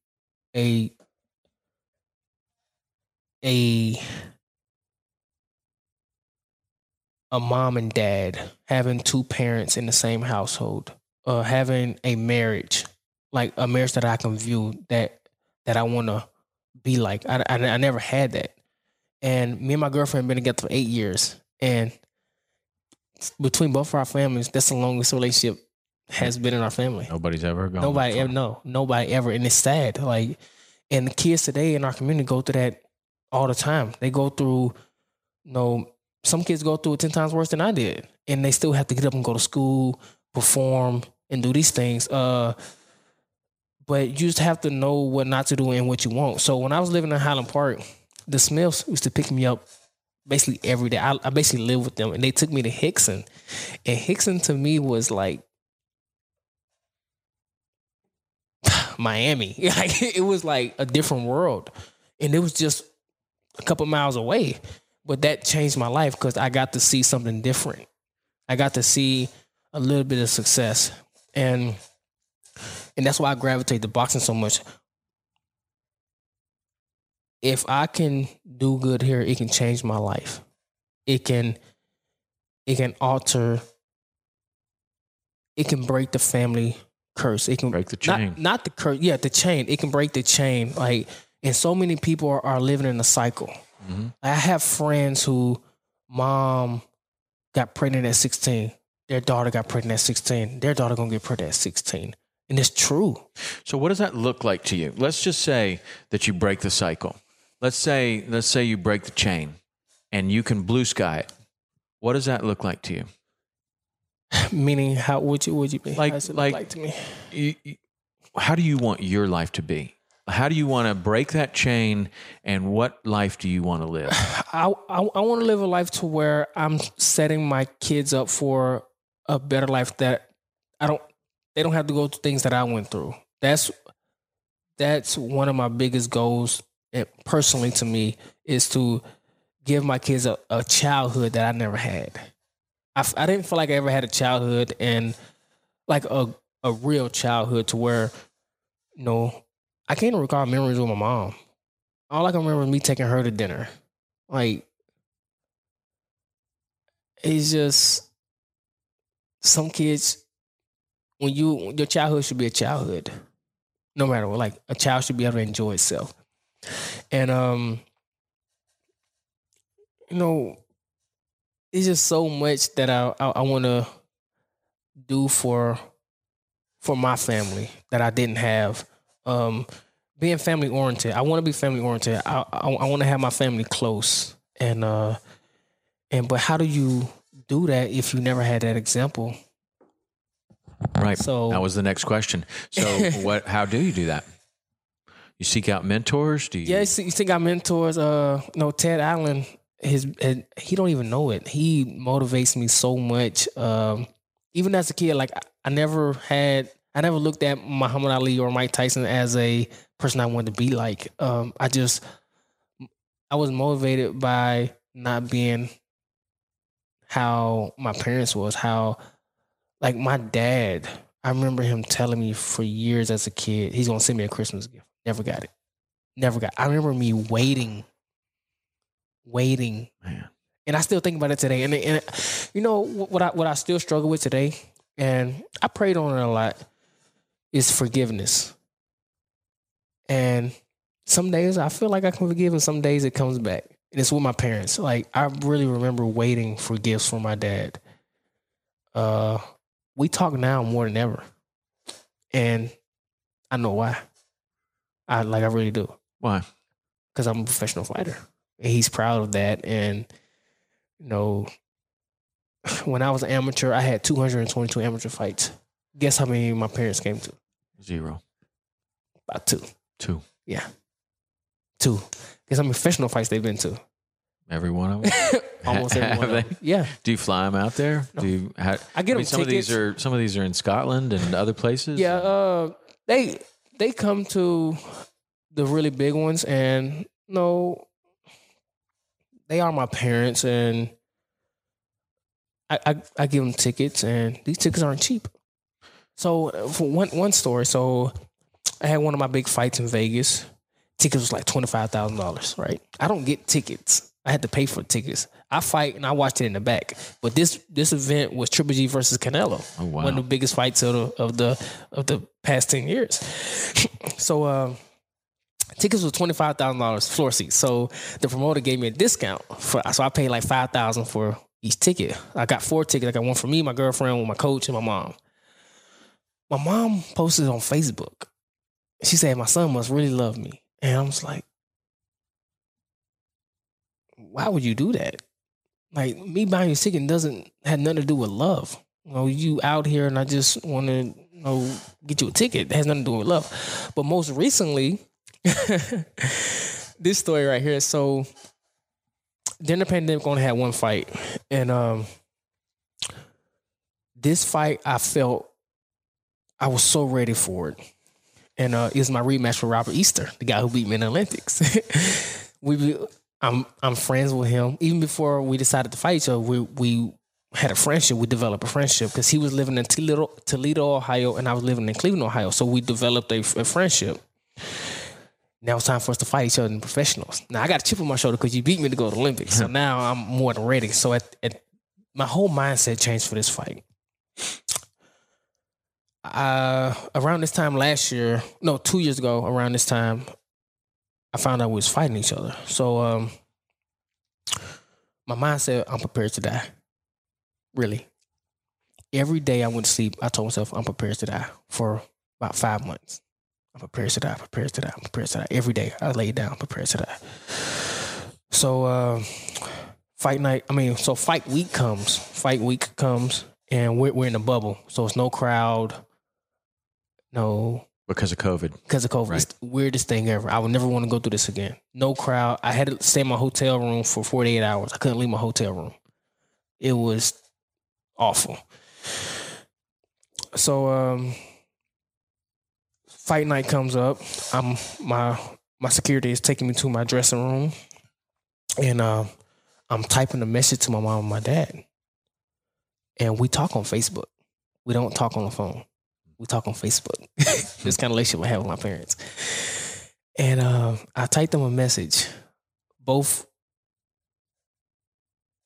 mom and dad, having two parents in the same household, having a marriage, like a marriage that I can view that I want to be like. I never had that. And me and my girlfriend have been together for 8 years. And between both of our families, that's the longest relationship has been in our family. Nobody's ever gone. Nobody ever. And it's sad. And the kids today in our community go through that all the time. They go through, some kids go through it 10 times worse than I did. And they still have to get up and go to school, perform, and do these things. But you just have to know what not to do and what you want. So when I was living in Highland Park, the Smiths used to pick me up basically every day. I basically lived with them. And they took me to Hixson. And Hixson to me was like Miami. It was like a different world. And it was just a couple miles away. But that changed my life because I got to see something different. I got to see a little bit of success. And that's why I gravitate to boxing so much. If I can do good here, it can change my life. It can alter. It can break the family curse. It can break the chain. Not the curse. Yeah, the chain. It can break the chain. And so many people are living in a cycle. Mm-hmm. I have friends who mom got pregnant at 16. Their daughter got pregnant at 16. Their daughter going to get pregnant at 16. And it's true. So what does that look like to you? Let's just say that you break the cycle. Let's say you break the chain and you can blue sky it. What does that look like to you? Meaning, how would you be? How does it look like to me? How do you want your life to be? How do you want to break that chain, and what life do you want to live? I want to live a life to where I'm setting my kids up for a better life that they don't have to go through things that I went through. That's one of my biggest goals, personally to me, is to give my kids a childhood that I never had. I didn't feel like I ever had a childhood, and like a real childhood to where, I can't recall memories with my mom. All I can remember is me taking her to dinner. It's just some kids, your childhood should be a childhood, no matter what. A child should be able to enjoy itself. And, it's just so much that I want to do for my family that I didn't have. Being family oriented, I want to be family oriented. I want to have my family close. But how do you do that if you never had that example? Right. So that was the next question. So how do you do that? You seek out mentors? You seek out mentors. Ted Allen and he don't even know it. He motivates me so much. Even as a kid, like I never looked at Muhammad Ali or Mike Tyson as a person I wanted to be like. I was motivated by not being how my parents was, how like my dad. I remember him telling me for years as a kid, he's going to send me a Christmas gift. Never got it. I remember me waiting. Man. And I still think about it today. And you know what I still struggle with today, and I prayed on it a lot, is forgiveness. And some days I feel like I can forgive, and some days it comes back. And it's with my parents. Like, I really remember waiting for gifts from my dad. We talk now more than ever. And I know why. I really do. Why? Because I'm a professional fighter. And he's proud of that. And, you know, when I was an amateur, I had 222 amateur fights. Guess how many my parents came to? 0. About 2. 2. Yeah. 2. Guess how many professional fights they've been to? Every one of them? Almost every one of them. Yeah. Do you fly them out there? No. I get them tickets. Some of these are in Scotland and other places? Yeah. They come to the really big ones, and no, they are my parents, and I give them tickets, and these tickets aren't cheap. So for one story, so I had one of my big fights in Vegas. Tickets was like $25,000, right? I don't get tickets. I had to pay for tickets. I fight and I watched it in the back. But this event was Triple G versus Canelo. Oh, wow. One of the biggest fights of the past 10 years. So tickets was $25,000 floor seat. So the promoter gave me a discount so I paid like $5,000 for each ticket. I got 4 tickets. I got one for me, my girlfriend, with my coach, and my mom. My mom posted on Facebook. She said, "My son must really love me." And I was like, why would you do that? Like, me buying your ticket had nothing to do with love. You know, you out here and I just want to, you know, get you a ticket. It has nothing to do with love. But most recently, this story right here. So during the pandemic, I only had one fight. And this fight, I felt I was so ready for it. And it was my rematch with Robert Easter, the guy who beat me in the Olympics. I'm friends with him. Even before we decided to fight each other, we had a friendship. We developed a friendship because he was living in Toledo, Ohio, and I was living in Cleveland, Ohio. So we developed a friendship. Now it's time for us to fight each other in professionals. Now I got a chip on my shoulder because you beat me to go to the Olympics. So now I'm more than ready. So my whole mindset changed for this fight. Around this time last year, no, 2 years ago, around this time, I found out we was fighting each other. So my mind said, I'm prepared to die. Really. Every day I went to sleep, I told myself, I'm prepared to die for about 5 months. I'm prepared to die, prepared to die, prepared to die. Every day I laid down, prepared to die. So fight week comes, and we're in a bubble. So it's no crowd, no... Because of COVID. Right. It's the weirdest thing ever. I would never want to go through this again. No crowd. I had to stay in my hotel room for 48 hours. I couldn't leave my hotel room. It was awful. So fight night comes up. My security is taking me to my dressing room. And I'm typing a message to my mom and my dad. And we talk on Facebook. We don't talk on the phone. We talk on Facebook. This kind of relationship I have with my parents. And I typed them a message, both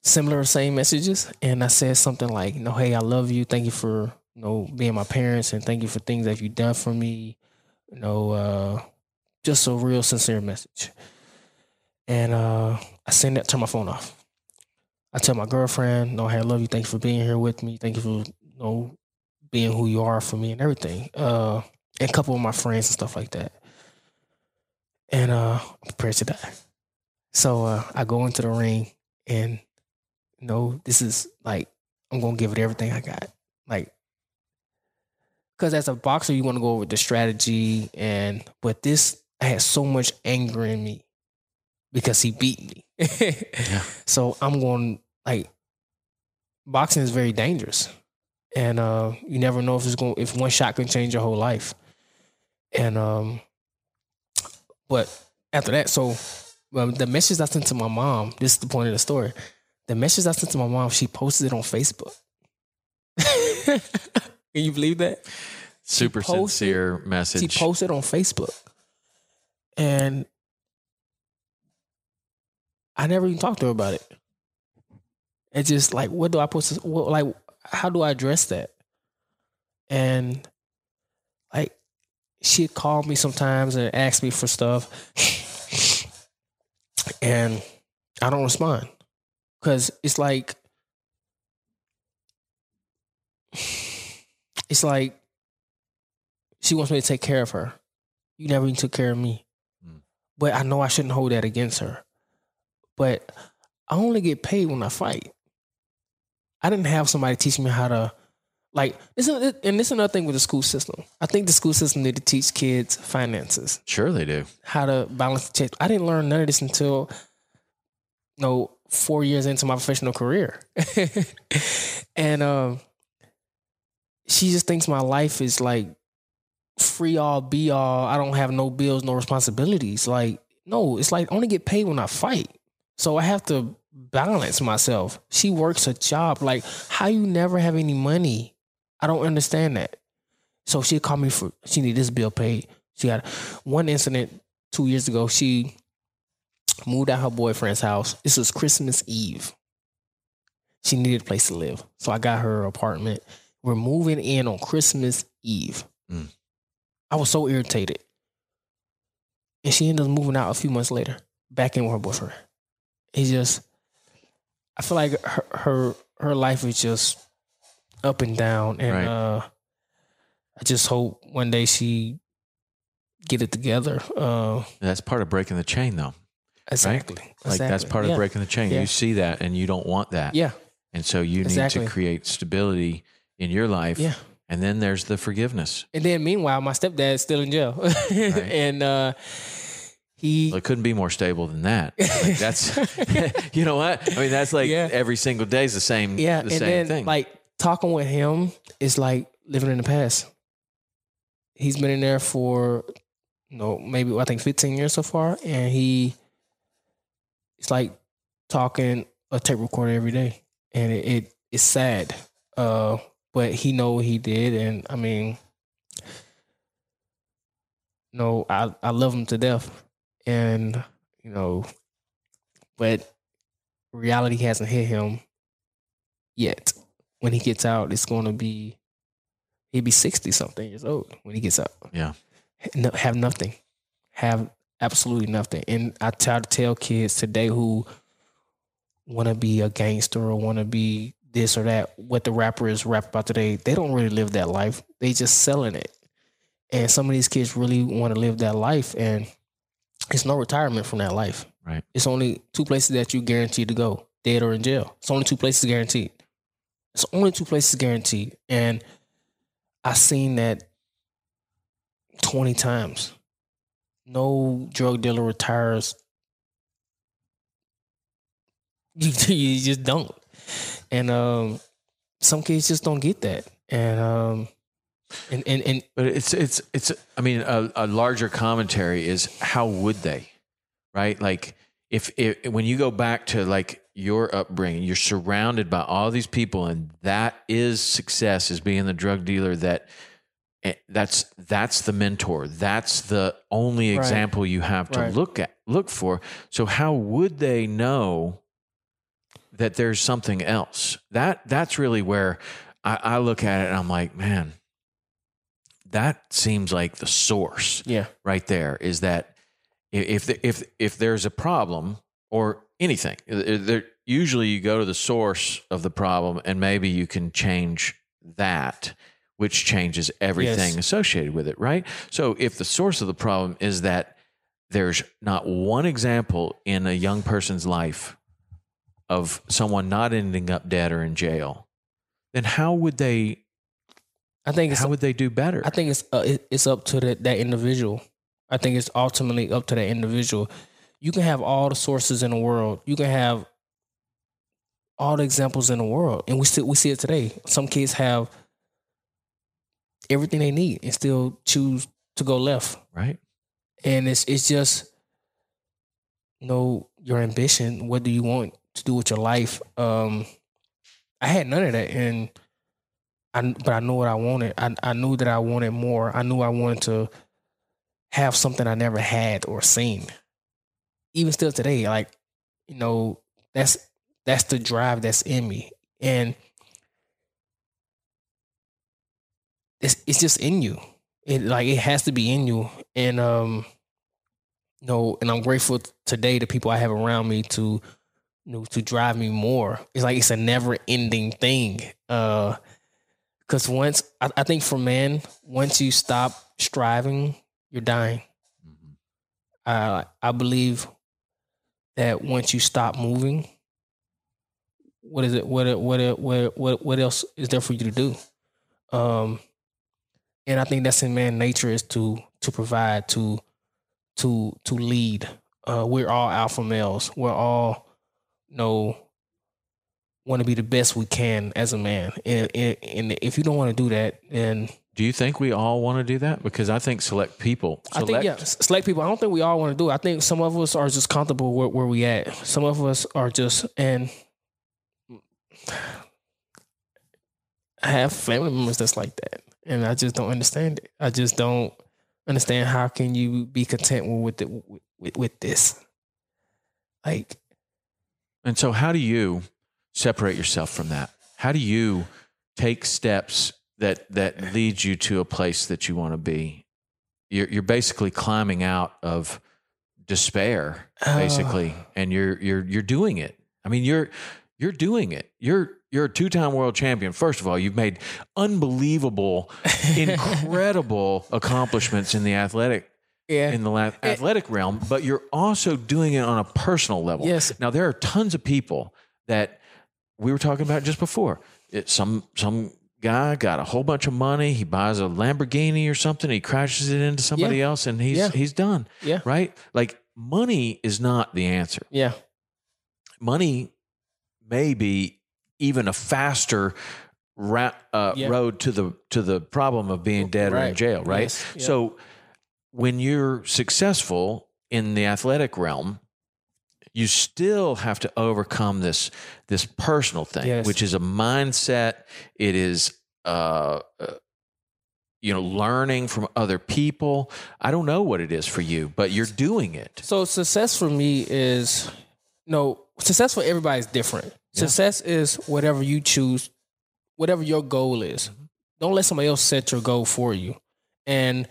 similar or same messages. And I said something like, "No, hey, I love you. Thank you for, you know, being my parents, and thank you for things that you've done for me. You know, just a real sincere message." And I send that, turn my phone off. I tell my girlfriend, "No, hey, I love you. Thank you for being here with me. Thank you for, you know, being who you are for me," and everything. And a couple of my friends and stuff like that. And I'm prepared to die. So I go into the ring, and, you know, this is like, I'm going to give it everything I got. Like, because as a boxer, you want to go over the strategy, but I had so much anger in me because he beat me. Yeah. So I'm going, like, boxing is very dangerous. And you never know if it's going, if one shot can change your whole life. And but after that, so the message I sent to my mom, this is the point of the story. The message I sent to my mom, she posted it on Facebook. Can you believe that? Super sincere message. She posted on Facebook. And I never even talked to her about it. It's just like, what do I post? Like, how do I address that? And like, she'd call me sometimes and ask me for stuff. And I don't respond. Because it's like, she wants me to take care of her. You never even took care of me. But I know I shouldn't hold that against her. But I only get paid when I fight. I didn't have somebody teach me how to, like, and this is another thing with the school system. I think the school system need to teach kids finances. Sure they do. How to balance the check. I didn't learn none of this until, you know, 4 years into my professional career. And she just thinks my life is like free all be all. I don't have no bills, no responsibilities. Like, no, it's like I only get paid when I fight. So I have to balance myself. She works a job. Like, how you never have any money? I don't understand that. So she'd call me for, she need this bill paid. She got one incident 2 years ago. She moved out her boyfriend's house. This was Christmas Eve. She needed a place to live. So I got her apartment. We're moving in on Christmas Eve. Mm. I was so irritated. And she ended up moving out a few months later, back in with her boyfriend. It's just, I feel like her life is just up and down. And right. I just hope one day she get it together. That's part of breaking the chain, though. Exactly. Right? Like, exactly. That's part of breaking the chain. Yeah. You see that and you don't want that. Yeah. And so you need to create stability in your life. Yeah. And then there's the forgiveness. And then meanwhile, my stepdad's still in jail. Right. And it couldn't be more stable than that. Like, that's, you know what? I mean, that's like every single day is the same, thing. Like, talking with him is like living in the past. He's been in there for, maybe I think 15 years so far. And it's like talking a tape recorder every day. And it's sad. But he know what he did, and I mean, I love him to death, and but reality hasn't hit him yet. When he gets out, it's going to be, he'll be 60 something years old when he gets out. Yeah, have absolutely nothing. And I try to tell kids today who want to be a gangster or want to be this or that, what the rapper is rap about today, they don't really live that life. They just selling it. And some of these kids really want to live that life, and it's no retirement from that life. Right. It's only two places that you guaranteed to go, dead or in jail. It's only two places guaranteed. And I seen that 20 times. No drug dealer retires. You just don't. And some kids just don't get that. And but it's I mean, a larger commentary is how would they, right? Like if when you go back to like your upbringing, you're surrounded by all these people, and that is success, is being the drug dealer that's the mentor. That's the only example you have to look for. So how would they know that there's something else? That's really where I look at it, and I'm like, man, that seems like the source. Yeah, right there is that if there's a problem or anything, usually you go to the source of the problem, and maybe you can change that, which changes everything associated with it, right? So if the source of the problem is that there's not one example in a young person's life of someone not ending up dead or in jail, then how would they? How would they do better? I think it's up to that individual. I think it's ultimately up to that individual. you can have all the sources in the world. You can have all the examples in the world. And we see it today. Some kids have everything they need and still choose to go left. Right. And it's just, you know, your ambition. What do you want to do with your life? I had none of that. And but I knew what I wanted. I knew that I wanted more. I knew I wanted to have something I never had or seen. Even still today, like, you know, that's the drive that's in me. And it's just in you. It has to be in you. And, you know, and I'm grateful today to people I have around me to, you know, to drive me more. It's like, it's a never ending thing. Cause once, I think for man, once you stop striving, you're dying. I believe that once you stop moving, what is it? What else is there for you to do? And I think that's in man nature, is to provide, to lead. We're all alpha males. We're all, you know, want to be the best we can as a man. And if you don't want to do that, then... Do you think we all want to do that? Because I think select people. I don't think we all want to do it. I think some of us are just comfortable where we at. Some of us are just, and I have family members that's like that. And I just don't understand it. I just don't understand, how can you be content with this? Like. And so how do you separate yourself from that? How do you take steps that leads you to a place that you want to be? You're basically climbing out of despair, basically. And you're doing it. I mean, you're doing it. You're a 2-time world champion. First of all, you've made unbelievable, incredible accomplishments in the athletic, athletic realm, but you're also doing it on a personal level. Yes. Now there are tons of people that we were talking about just before. Some guy got a whole bunch of money. He buys a Lamborghini or something. He crashes it into somebody else, and he's done. Yeah. Right? Like, money is not the answer. Yeah. Money may be even a faster road to the problem of being dead or in jail. Right. Yes. Yeah. So when you're successful in the athletic realm, you still have to overcome this personal thing, which is a mindset. It is, you know, learning from other people. I don't know what it is for you, but you're doing it. So success for me is, success for everybody is different. Yeah. Success is whatever you choose, whatever your goal is. Mm-hmm. Don't let somebody else set your goal for you. And,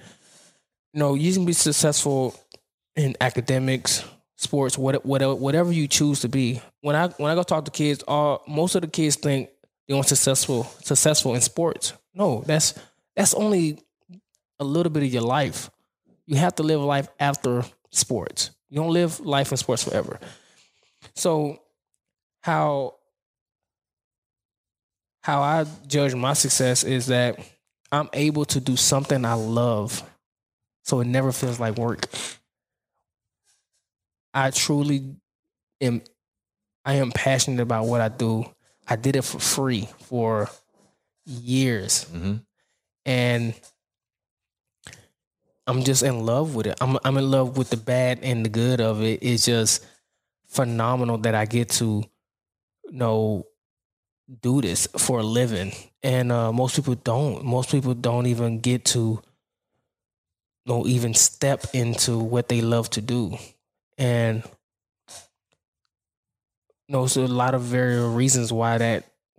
you can be successful in academics, sports, whatever you choose to be. When I go talk to kids, most of the kids think they want successful in sports. No, that's only a little bit of your life. You have to live life after sports. You don't live life in sports forever. So how I judge my success is that I'm able to do something I love, so it never feels like work. I truly am. I am passionate about what I do. I did it for free for years, and I'm just in love with it. I'm in love with the bad and the good of it. It's just phenomenal that I get to, do this for a living, and most people don't. Most people don't even get to, even step into what they love to do. And so a lot of various reasons why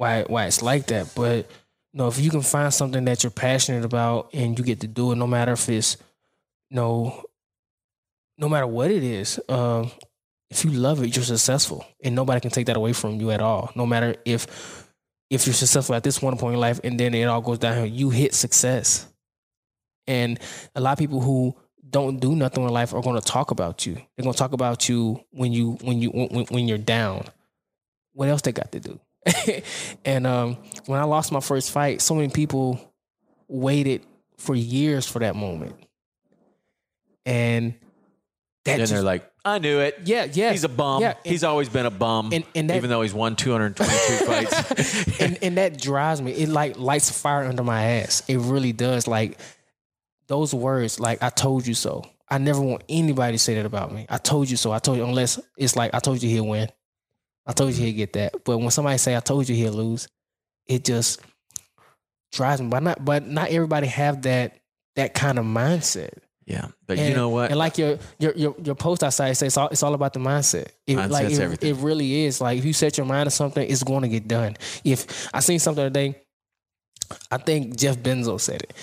it's like that. But if you can find something that you're passionate about and you get to do it, no matter if it's no matter what it is, if you love it, you're successful, and nobody can take that away from you at all. No matter if you're successful at this one point in life, and then it all goes downhill, you hit success. And a lot of people who don't do nothing in life are going to talk about you. They're going to talk about you when you're down. What else they got to do? And when I lost my first fight, so many people waited for years for that moment. And they're like, I knew it. Yeah. He's a bum. Yeah. He's always been a bum, and that, even though he's won 222 fights. and that drives me. It like lights a fire under my ass. It really does. Like those words, like I told you so. I never want anybody to say that about me. I told you so. I told you, unless it's like I told you he'll win. I told you he'll get that. But when somebody say I told you he'll lose, it just drives me. But not everybody have that kind of mindset. Yeah, but you know what? And like your post outside says, it's all about the mindset. Mindset's everything. It really is. Like if you set your mind to something, it's going to get done. If I seen something today, I think Jeff Bezos said it.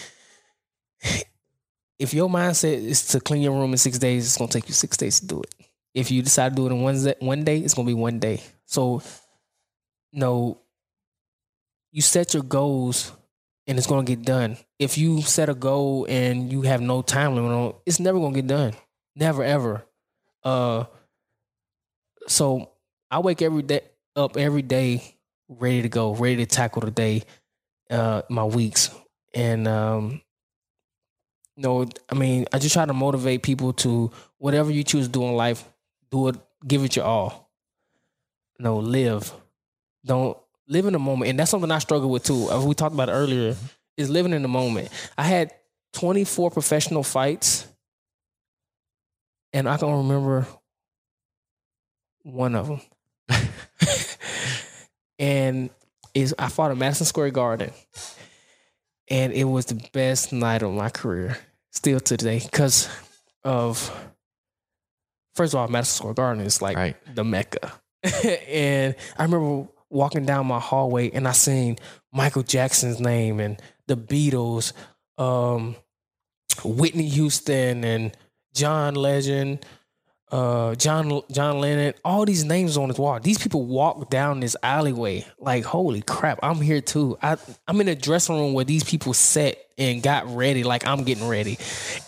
If your mindset is to clean your room in 6 days, it's going to take you 6 days to do it. If you decide to do it in one day, it's going to be one day. So, no, you set your goals and it's going to get done. If you set a goal and you have no time limit on it, it's never going to get done. Never, ever. So I wake up every day ready to go, ready to tackle the day, my weeks. And, I just try to motivate people to whatever you choose to do in life, do it, give it your all. No, live. Don't live in the moment. And that's something I struggle with too. We talked about it earlier, is living in the moment. I had 24 professional fights and I can remember one of them. And I fought at Madison Square Garden. And it was the best night of my career, still today, because of, first of all, Madison Square Garden is like the Mecca. And I remember walking down my hallway and I seen Michael Jackson's name and the Beatles, Whitney Houston and John Legend, John Lennon, all these names on this wall. These people walk down this alleyway like, holy crap, I'm here too. I'm in a dressing room where these people sat and got ready like I'm getting ready.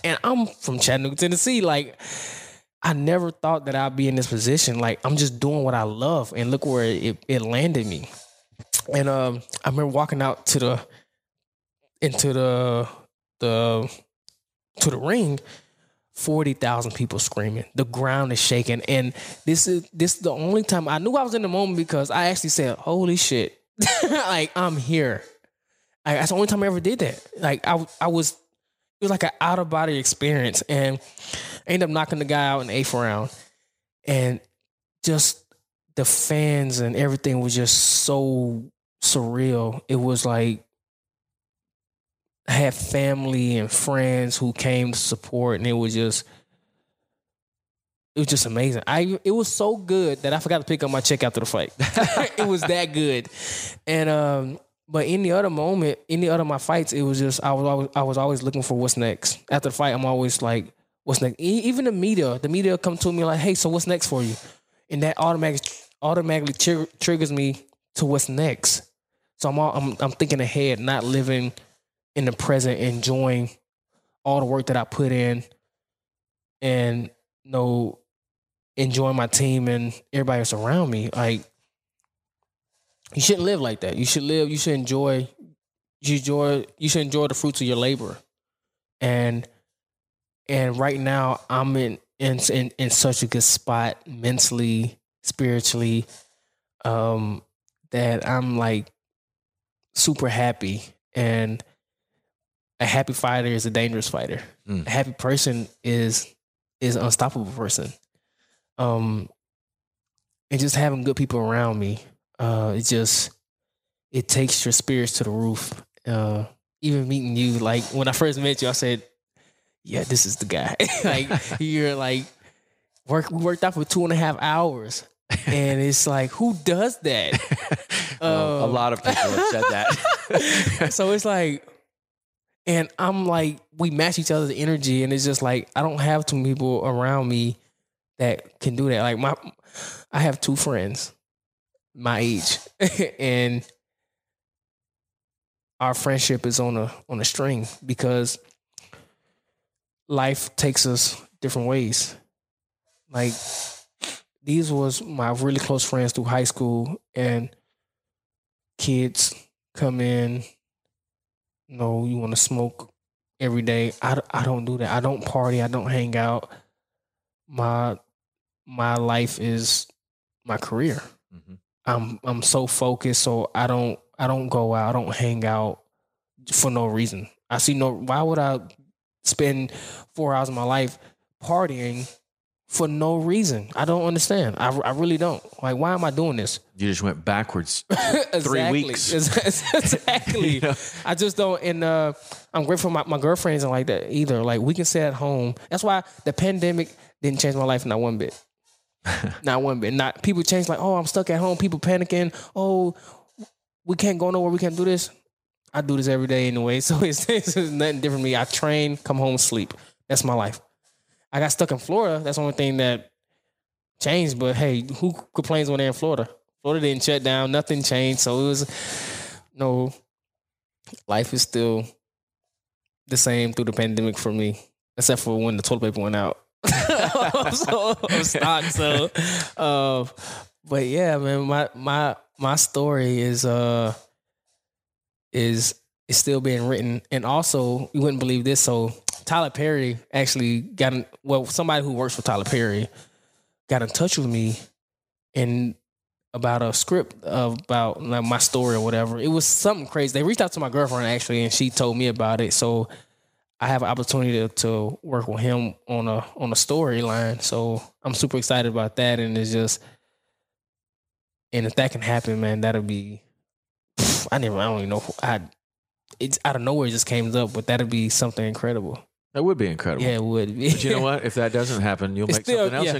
And I'm from Chattanooga, Tennessee. Like, I never thought that I'd be in this position. Like, I'm just doing what I love. And look where it landed me. And I remember walking out to the ring, 40,000 people screaming. The ground is shaking. And this is the only time I knew I was in the moment, because I actually said, holy shit. Like, I'm here. Like, that's the only time I ever did that. Like, it was like an out-of-body experience. And I ended up knocking the guy out in the 8th round. And just the fans and everything was just so surreal. It was like, I had family and friends who came to support, and it was just amazing. It was so good that I forgot to pick up my check after the fight. It was that good. And but any other my fights, it was just I was always looking for what's next. After the fight, I'm always like, what's next? Even the media come to me like, hey, so what's next for you? And that automatically triggers me to what's next. So I'm thinking ahead, not living in the present, enjoying all the work that I put in, and enjoying my team and everybody that's around me. Like, you shouldn't live like that. You should enjoy the fruits of your labor. And right now I'm in such a good spot mentally, spiritually, that I'm like super happy. And a happy fighter is a dangerous fighter. A happy person is an unstoppable person. And just having good people around me, it takes your spirits to the roof. Even meeting you, like when I first met you, I said, yeah, this is the guy. Like, you're like, we worked out for 2.5 hours. And it's like, who does that? A lot of people have said that. So it's like, and I'm like, we match each other's energy, and it's just like, I don't have too many people around me that can do that. Like I have 2 friends my age, and our friendship is on a string, because life takes us different ways. Like, these was my really close friends through high school, and kids come in, you want to smoke every day. I don't do that. I don't party. I don't hang out. My my life is my career. Mm-hmm. I'm so focused, so I don't go out, I don't hang out for no reason. Why would I spend 4 hours of my life partying for no reason? I don't understand. I really don't. Like, why am I doing this? You just went backwards. Exactly. 3 weeks. Exactly. You know? I just don't. And I'm grateful my girlfriend isn't like that either. Like, we can stay at home. That's why the pandemic didn't change my life not one bit. Not one bit. Not people change, like, oh, I'm stuck at home. People panicking. Oh, we can't go nowhere. We can't do this. I do this every day anyway, so it's nothing different to me. I train, come home, sleep. That's my life. I got stuck in Florida. That's the only thing that changed. But hey, who complains when they're in Florida? Florida didn't shut down. Nothing changed. So it was, no, life is still the same through the pandemic for me, except for when the toilet paper went out. So, but yeah, man, my story is still being written. And also, you wouldn't believe this. So Tyler Perry actually somebody who works for Tyler Perry got in touch with me and about a script about, like, my story or whatever. It was something crazy. They reached out to my girlfriend, actually, and she told me about it. So I have an opportunity to work with him on a storyline. So I'm super excited about that. And it's just, and if that can happen, man, that'll be, I don't even know. It's out of nowhere. It just came up, but that'd be something incredible. That would be incredible. Yeah, it would be. But you know what? If that doesn't happen, you'll make something else incredible.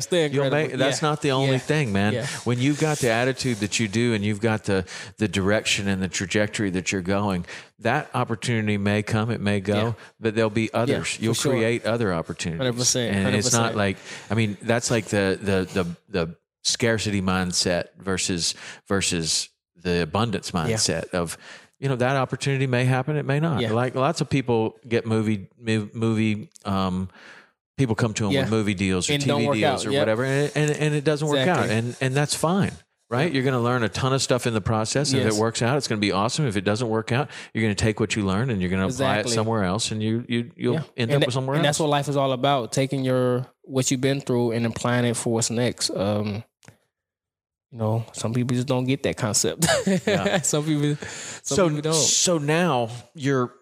Still incredible. That's not the only thing, man. Yeah. When you've got the attitude that you do and you've got the direction and the trajectory that you're going, that opportunity may come, it may go, but there'll be others. You'll create other opportunities. 100%. And it's not like, I mean, that's like the scarcity mindset versus the abundance mindset of, you know, that opportunity may happen, it may not. Yeah. Like, lots of people get movie people come to them with movie deals or TV deals or whatever, and it doesn't work out, and that's fine, right? Yep. You're going to learn a ton of stuff in the process. If it works out, it's going to be awesome. If it doesn't work out, you're going to take what you learn and you're going to apply it somewhere else, and you'll end up somewhere else. And that's what life is all about: taking what you've been through and applying it for what's next. You know, some people just don't get that concept. Yeah. Some people don't. So now you're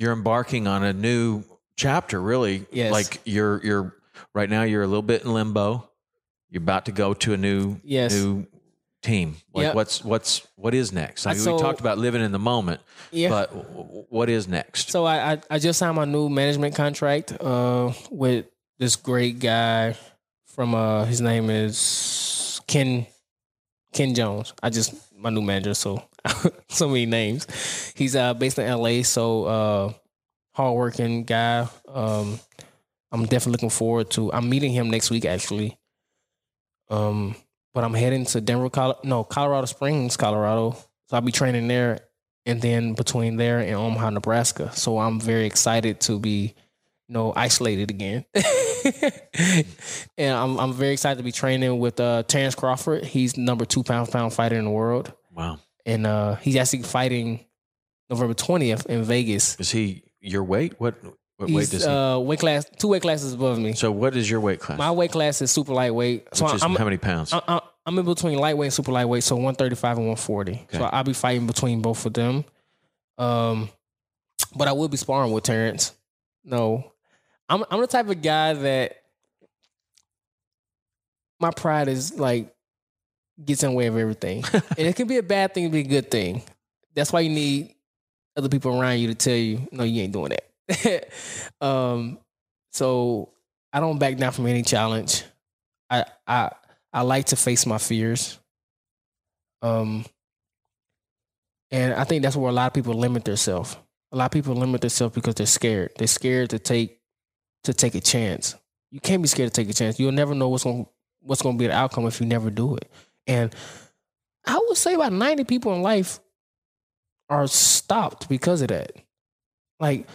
embarking on a new chapter, really. Yes. Like you're right now, you're a little bit in limbo. You're about to go to a new team. Like what is next? I mean, we talked about living in the moment, but what is next? So I just signed my new management contract with this great guy from his name is Ken Jones. My new manager, so so many names. He's based in LA, so hardworking guy. I'm definitely looking forward to. I'm meeting him next week, actually. But I'm heading to Colorado Springs, Colorado. So I'll be training there, and then between there and Omaha, Nebraska. So I'm very excited to be, isolated again. And I'm very excited to be training with Terrence Crawford. He's number 2 pound fighter in the world. Wow. And he's actually fighting November 20th in Vegas. Is he your weight? What weight does he? Weight class, 2 weight classes above me. So what is your weight class? My weight class is super lightweight. So how many pounds? I'm in between lightweight and super lightweight, so 135 and 140. Okay. So I'll be fighting between both of them. But I will be sparring with Terrence. No. I'm the type of guy that my pride is like gets in the way of everything. And it can be a bad thing, it can be a good thing. That's why you need other people around you to tell you, no, you ain't doing that. So I don't back down from any challenge. I like to face my fears. And I think that's where a lot of people limit themselves. A lot of people limit themselves because they're scared. They're scared to take a chance. You can't be scared to take a chance. You'll never know what's going to be the outcome if you never do it. And I would say about 90 people in life are stopped because of that. Like,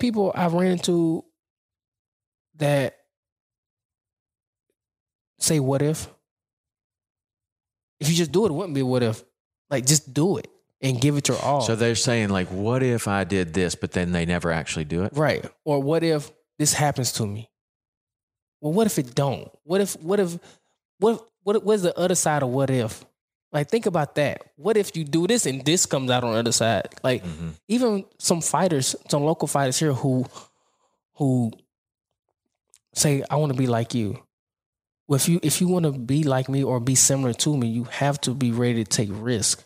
people I've ran into that say, what if? If you just do it wouldn't be what if. Like, just do it and give it your all. So they're saying, like, what if I did this, but then they never actually do it? Right. Or what if this happens to me? well, what if it don't? What's the other side of what if? Like, think about that. What if you do this and this comes out on the other side? Like, mm-hmm. even some fighters, some local fighters here who say, I want to be like you. Well, if you want to be like me or be similar to me, you have to be ready to take risk.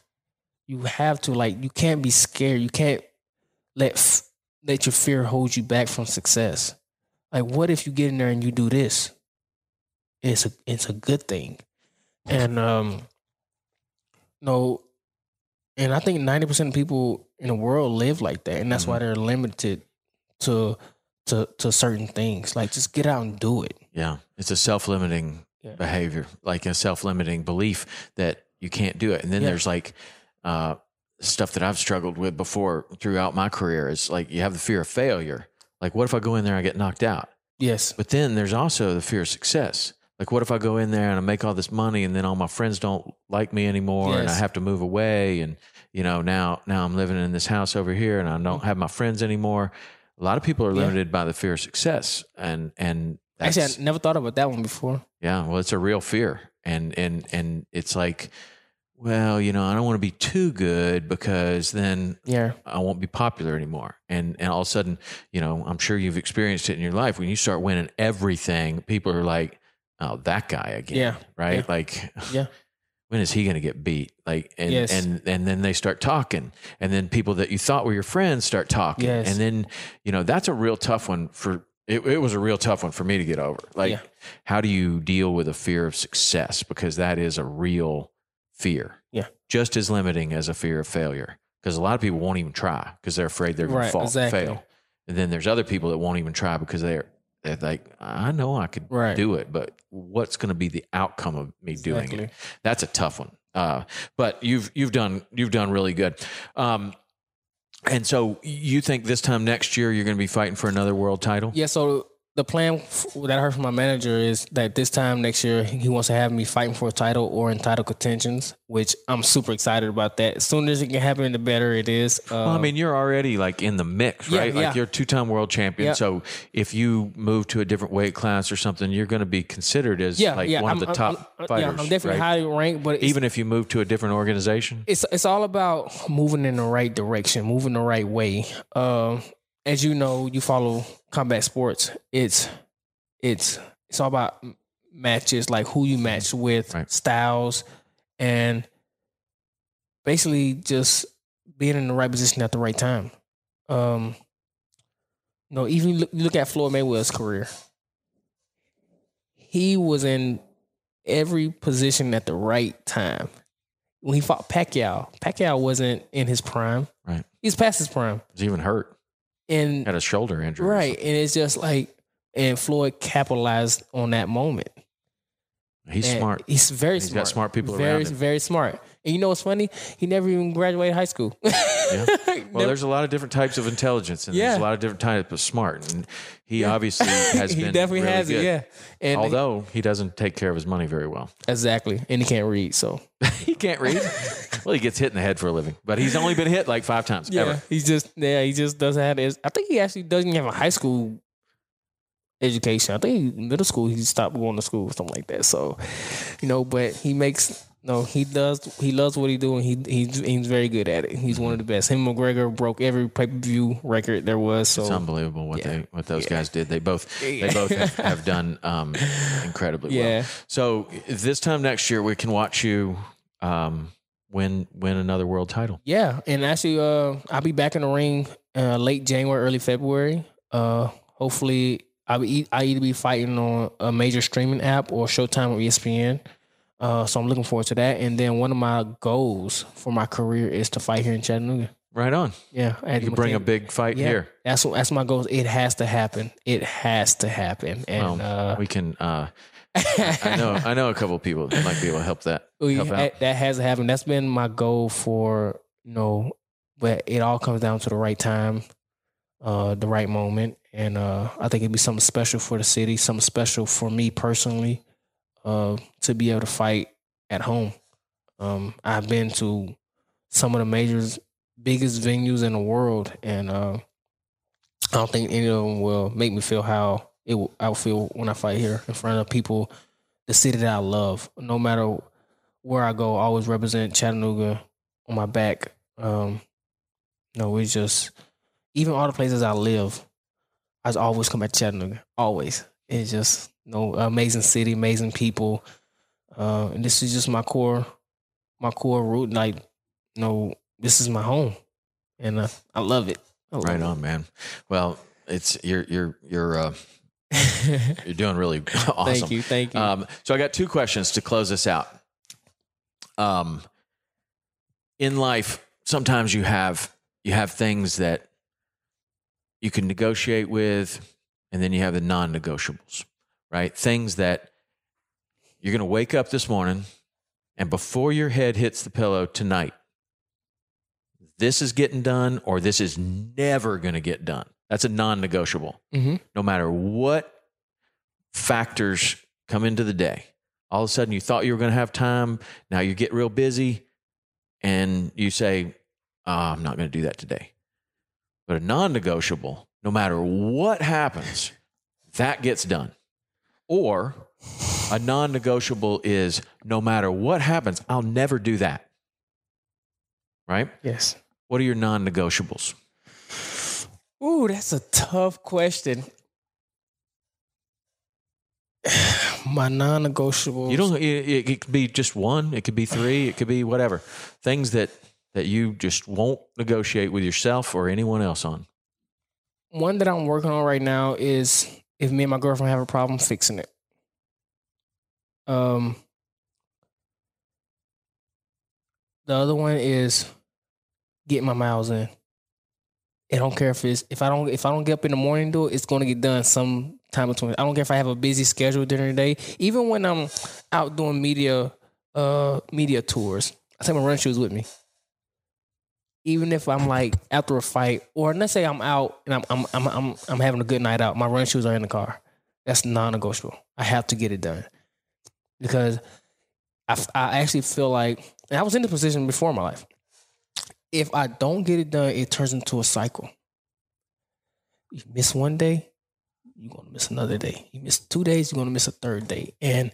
You have to, like, you can't be scared. You can't let your fear hold you back from success. Like, what if you get in there and you do this? It's a good thing. And, no, and I think 90% of people in the world live like that, and that's mm-hmm. why they're limited to certain things. Like, just get out and do it. Yeah, it's a self-limiting behavior, like a self-limiting belief that you can't do it. And then there's like stuff that I've struggled with before throughout my career. It's like you have the fear of failure. Like, what if I go in there and I get knocked out? Yes. But then there's also the fear of success. Like, what if I go in there and I make all this money and then all my friends don't like me anymore and I have to move away and, you know, now I'm living in this house over here and I don't have my friends anymore. A lot of people are limited by the fear of success. And that's, actually, I never thought about that one before. Yeah. Well, it's a real fear. And it's like, well, you know, I don't want to be too good because then I won't be popular anymore. And all of a sudden, you know, I'm sure you've experienced it in your life. When you start winning everything, people are like, oh, that guy again. Yeah. Right. Yeah. Like, when is he going to get beat? Like, and then they start talking, and then people that you thought were your friends start talking. Yes. And then, you know, that's a real tough one for, it was a real tough one for me to get over. Like, how do you deal with a fear of success? Because that is a real fear. Yeah. Just as limiting as a fear of failure. Because a lot of people won't even try because they're afraid they're going to fail. And then there's other people that won't even try because they're like, I know I could do it, but what's going to be the outcome of me doing it? That's a tough one. But you've done really good. And so you think this time next year you're going to be fighting for another world title? Yeah. So the plan that I heard from my manager is that this time next year he wants to have me fighting for a title or in title contentions, which I'm super excited about that. As soon as it can happen, the better it is. Well, I mean, you're already like in the mix, right? Yeah, like you're a 2-time world champion. Yeah. So if you move to a different weight class or something, you're going to be considered as one of the top fighters. Yeah, I'm definitely highly ranked. But even if you move to a different organization, it's all about moving in the right direction, moving the right way. As you know, you follow combat sports. It's all about matches, like who you match with, styles, and basically just being in the right position at the right time. Even look at Floyd Mayweather's career. He was in every position at the right time. When he fought Pacquiao wasn't in his prime. Right, he's past his prime. He's even hurt. And had a shoulder injury. Right. And it's just like, and Floyd capitalized on that moment. He's smart. He's very smart. He's got smart people around him. Very smart. And you know what's funny? He never even graduated high school. Well, there's a lot of different types of intelligence, and there's a lot of different types of smart. And he obviously has been definitely really has it, good. And although he doesn't take care of his money very well. Exactly. And he can't read, so. He can't read? Well, he gets hit in the head for a living, but he's only been hit like 5 times ever. He just doesn't have his. I think he actually doesn't have a high school education. I think middle school, he stopped going to school or something like that. So, you know, but he makes... No, he loves what he does, and he's very good at it. He's one of the best. Him and McGregor broke every pay-per-view record there was. So it's unbelievable what those guys did. They both have done incredibly well. So this time next year we can watch you win another world title. Yeah, and actually I'll be back in the ring late January, early February. Hopefully I'll either be fighting on a major streaming app or Showtime or ESPN. So I'm looking forward to that. And then one of my goals for my career is to fight here in Chattanooga. Right on. Yeah. You bring a big fight here. That's my goal. It has to happen. And we can, I know a couple of people that might be able to help that. That has to happen. That's been my goal for, but it all comes down to the right time, the right moment. And, I think it'd be something special for the city, something special for me personally. To be able to fight at home. I've been to some of the biggest venues in the world, and I don't think any of them will make me feel how I feel when I fight here in front of people, the city that I love. No matter where I go, I always represent Chattanooga on my back. No, it's just, even all the places I live, I always come back to Chattanooga. Always. It's just, amazing city, amazing people. And this is just my core root. Like, this is my home, and I love it. Right on, man. Well, it's you're you're doing really awesome. Thank you. So I got two questions to close this out. In life, sometimes you have things that you can negotiate with, and then you have the non-negotiables, right? Things that you're going to wake up this morning, and before your head hits the pillow tonight, this is getting done, or this is never going to get done. That's a non-negotiable. Mm-hmm. No matter what factors come into the day, all of a sudden you thought you were going to have time. Now you get real busy and you say, I'm not going to do that today. But a non-negotiable, no matter what happens, that gets done. Or a non-negotiable is, no matter what happens, I'll never do that. Right? Yes. What are your non-negotiables? Ooh, that's a tough question. My non-negotiables. It could be just one. It could be three. It could be whatever. Things that you just won't negotiate with yourself or anyone else on. One that I'm working on right now is, if me and my girlfriend have a problem, fixing it. The other one is getting my miles in. I don't care if I don't get up in the morning and do it, it's going to get done sometime between. I don't care if I have a busy schedule during the day. Even when I'm out doing media tours, I take my running shoes with me. Even if I'm like after a fight, or let's say I'm out and I'm having a good night out, my running shoes are in the car. That's non-negotiable. I have to get it done, because I actually feel like, and I was in this position before in my life, if I don't get it done, it turns into a cycle. You miss one day, you're going to miss another day. You miss 2 days, you're going to miss a third day. And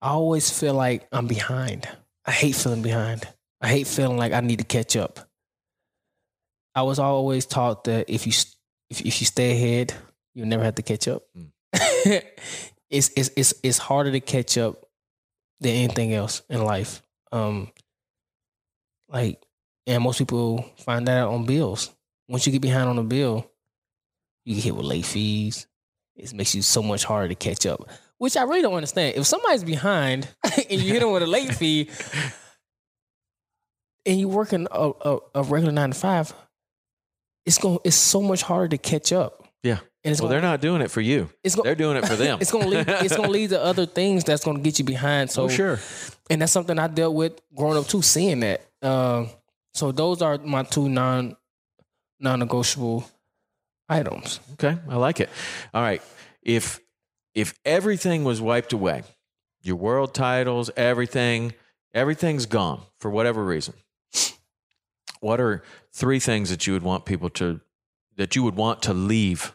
I always feel like I'm behind. I hate feeling behind. I hate feeling like I need to catch up. I was always taught that if you stay ahead, you'll never have to catch up. It's harder to catch up than anything else in life. And most people find that out on bills. Once you get behind on a bill, you get hit with late fees. It makes you so much harder to catch up, which I really don't understand. If somebody's behind and you hit them with a late fee, and you working a regular 9 to 5, it's so much harder to catch up. Yeah. They're not doing it for you. They're doing it for them. It's going to lead to other things that's going to get you behind. So, oh, sure. And that's something I dealt with growing up too, seeing that. So those are my two non-negotiable items. Okay, I like it. All right. If everything was wiped away, your world titles, everything's gone for whatever reason, what are three things that you would want people to, that you would want to leave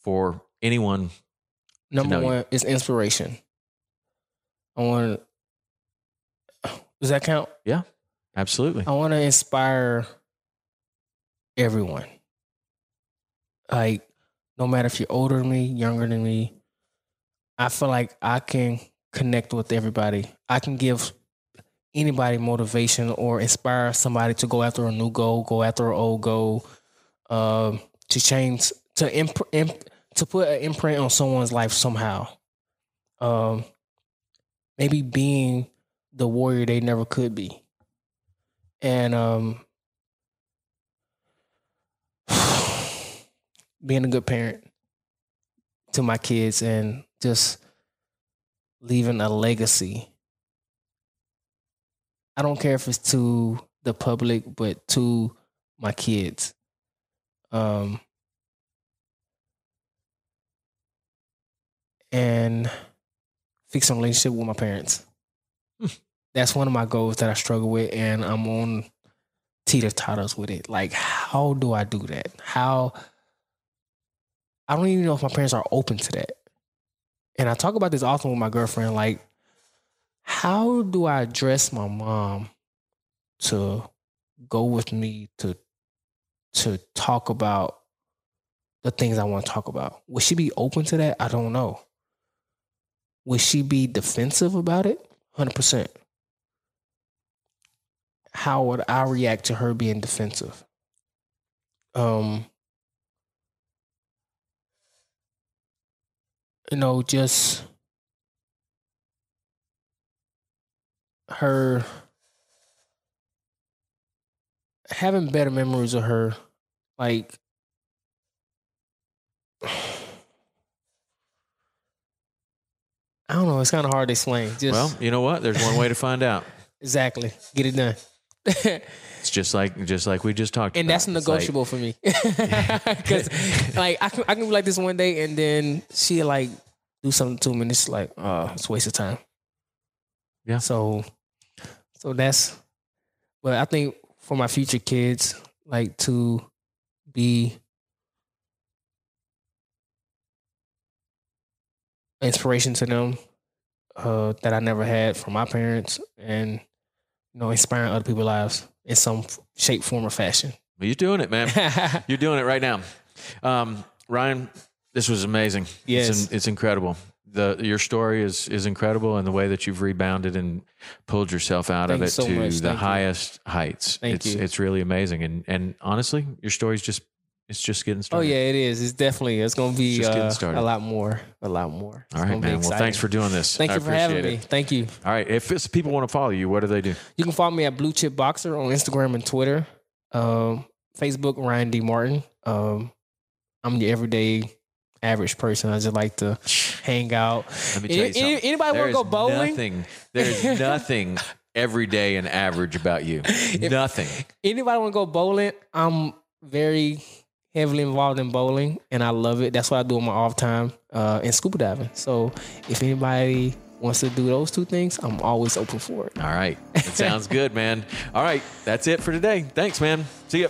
for anyone? Number one is inspiration. Does that count? Yeah, absolutely. I want to inspire everyone. Like, no matter if you're older than me, younger than me, I feel like I can connect with everybody. I can give anybody motivation or inspire somebody to go after a new goal, go after an old goal, to change, to put an imprint on someone's life somehow. Maybe being the warrior they never could be. And being a good parent to my kids, and just leaving a legacy. I don't care if it's to the public, but to my kids. And fixing a relationship with my parents. That's one of my goals that I struggle with, and I'm on teeter-totters with it. Like, how do I do that? How I don't even know if my parents are open to that. And I talk about this often with my girlfriend, like, how do I address my mom to go with me to talk about the things I want to talk about? Would she be open to that? I don't know. Would she be defensive about it? 100%. How would I react to her being defensive? You know, just her having better memories of her, like, I don't know. It's kind of hard to explain. Just, well, you know what? There's one way to find out. Exactly. Get it done. It's just like we just talked about. And that's negotiable for me. Because like, I can be like this one day and then she like do something to me and it's like, it's a waste of time. Yeah. So that's, but I think for my future kids, like to be inspiration to them that I never had from my parents, and you know, inspiring other people's lives in some shape, form, or fashion. Well, you're doing it, man. You're doing it right now. Ryan, this was amazing. Yes. It's incredible. Your story is incredible, and the way that you've rebounded and pulled yourself out of it so to much. The Thank highest you. Heights. It's really amazing. And honestly, your story's just getting started. Oh yeah, it is. It's definitely, it's going to be a lot more. All right, man. Well, thanks for doing this. Thank you for having me. Thank you. All right. If people want to follow you, what do they do? You can follow me at Blue Chip Boxer on Instagram and Twitter. Facebook, Ryan D. Martin. I'm the everyday average person. I just like to hang out. Let me tell you something. Anybody want to go bowling? There's nothing everyday and average about you. Nothing. Anybody want to go bowling? I'm very heavily involved in bowling, and I love it. That's what I do on my off time, and scuba diving. So if anybody wants to do those two things, I'm always open for it. All right. That sounds good, man. All right. That's it for today. Thanks, man. See ya.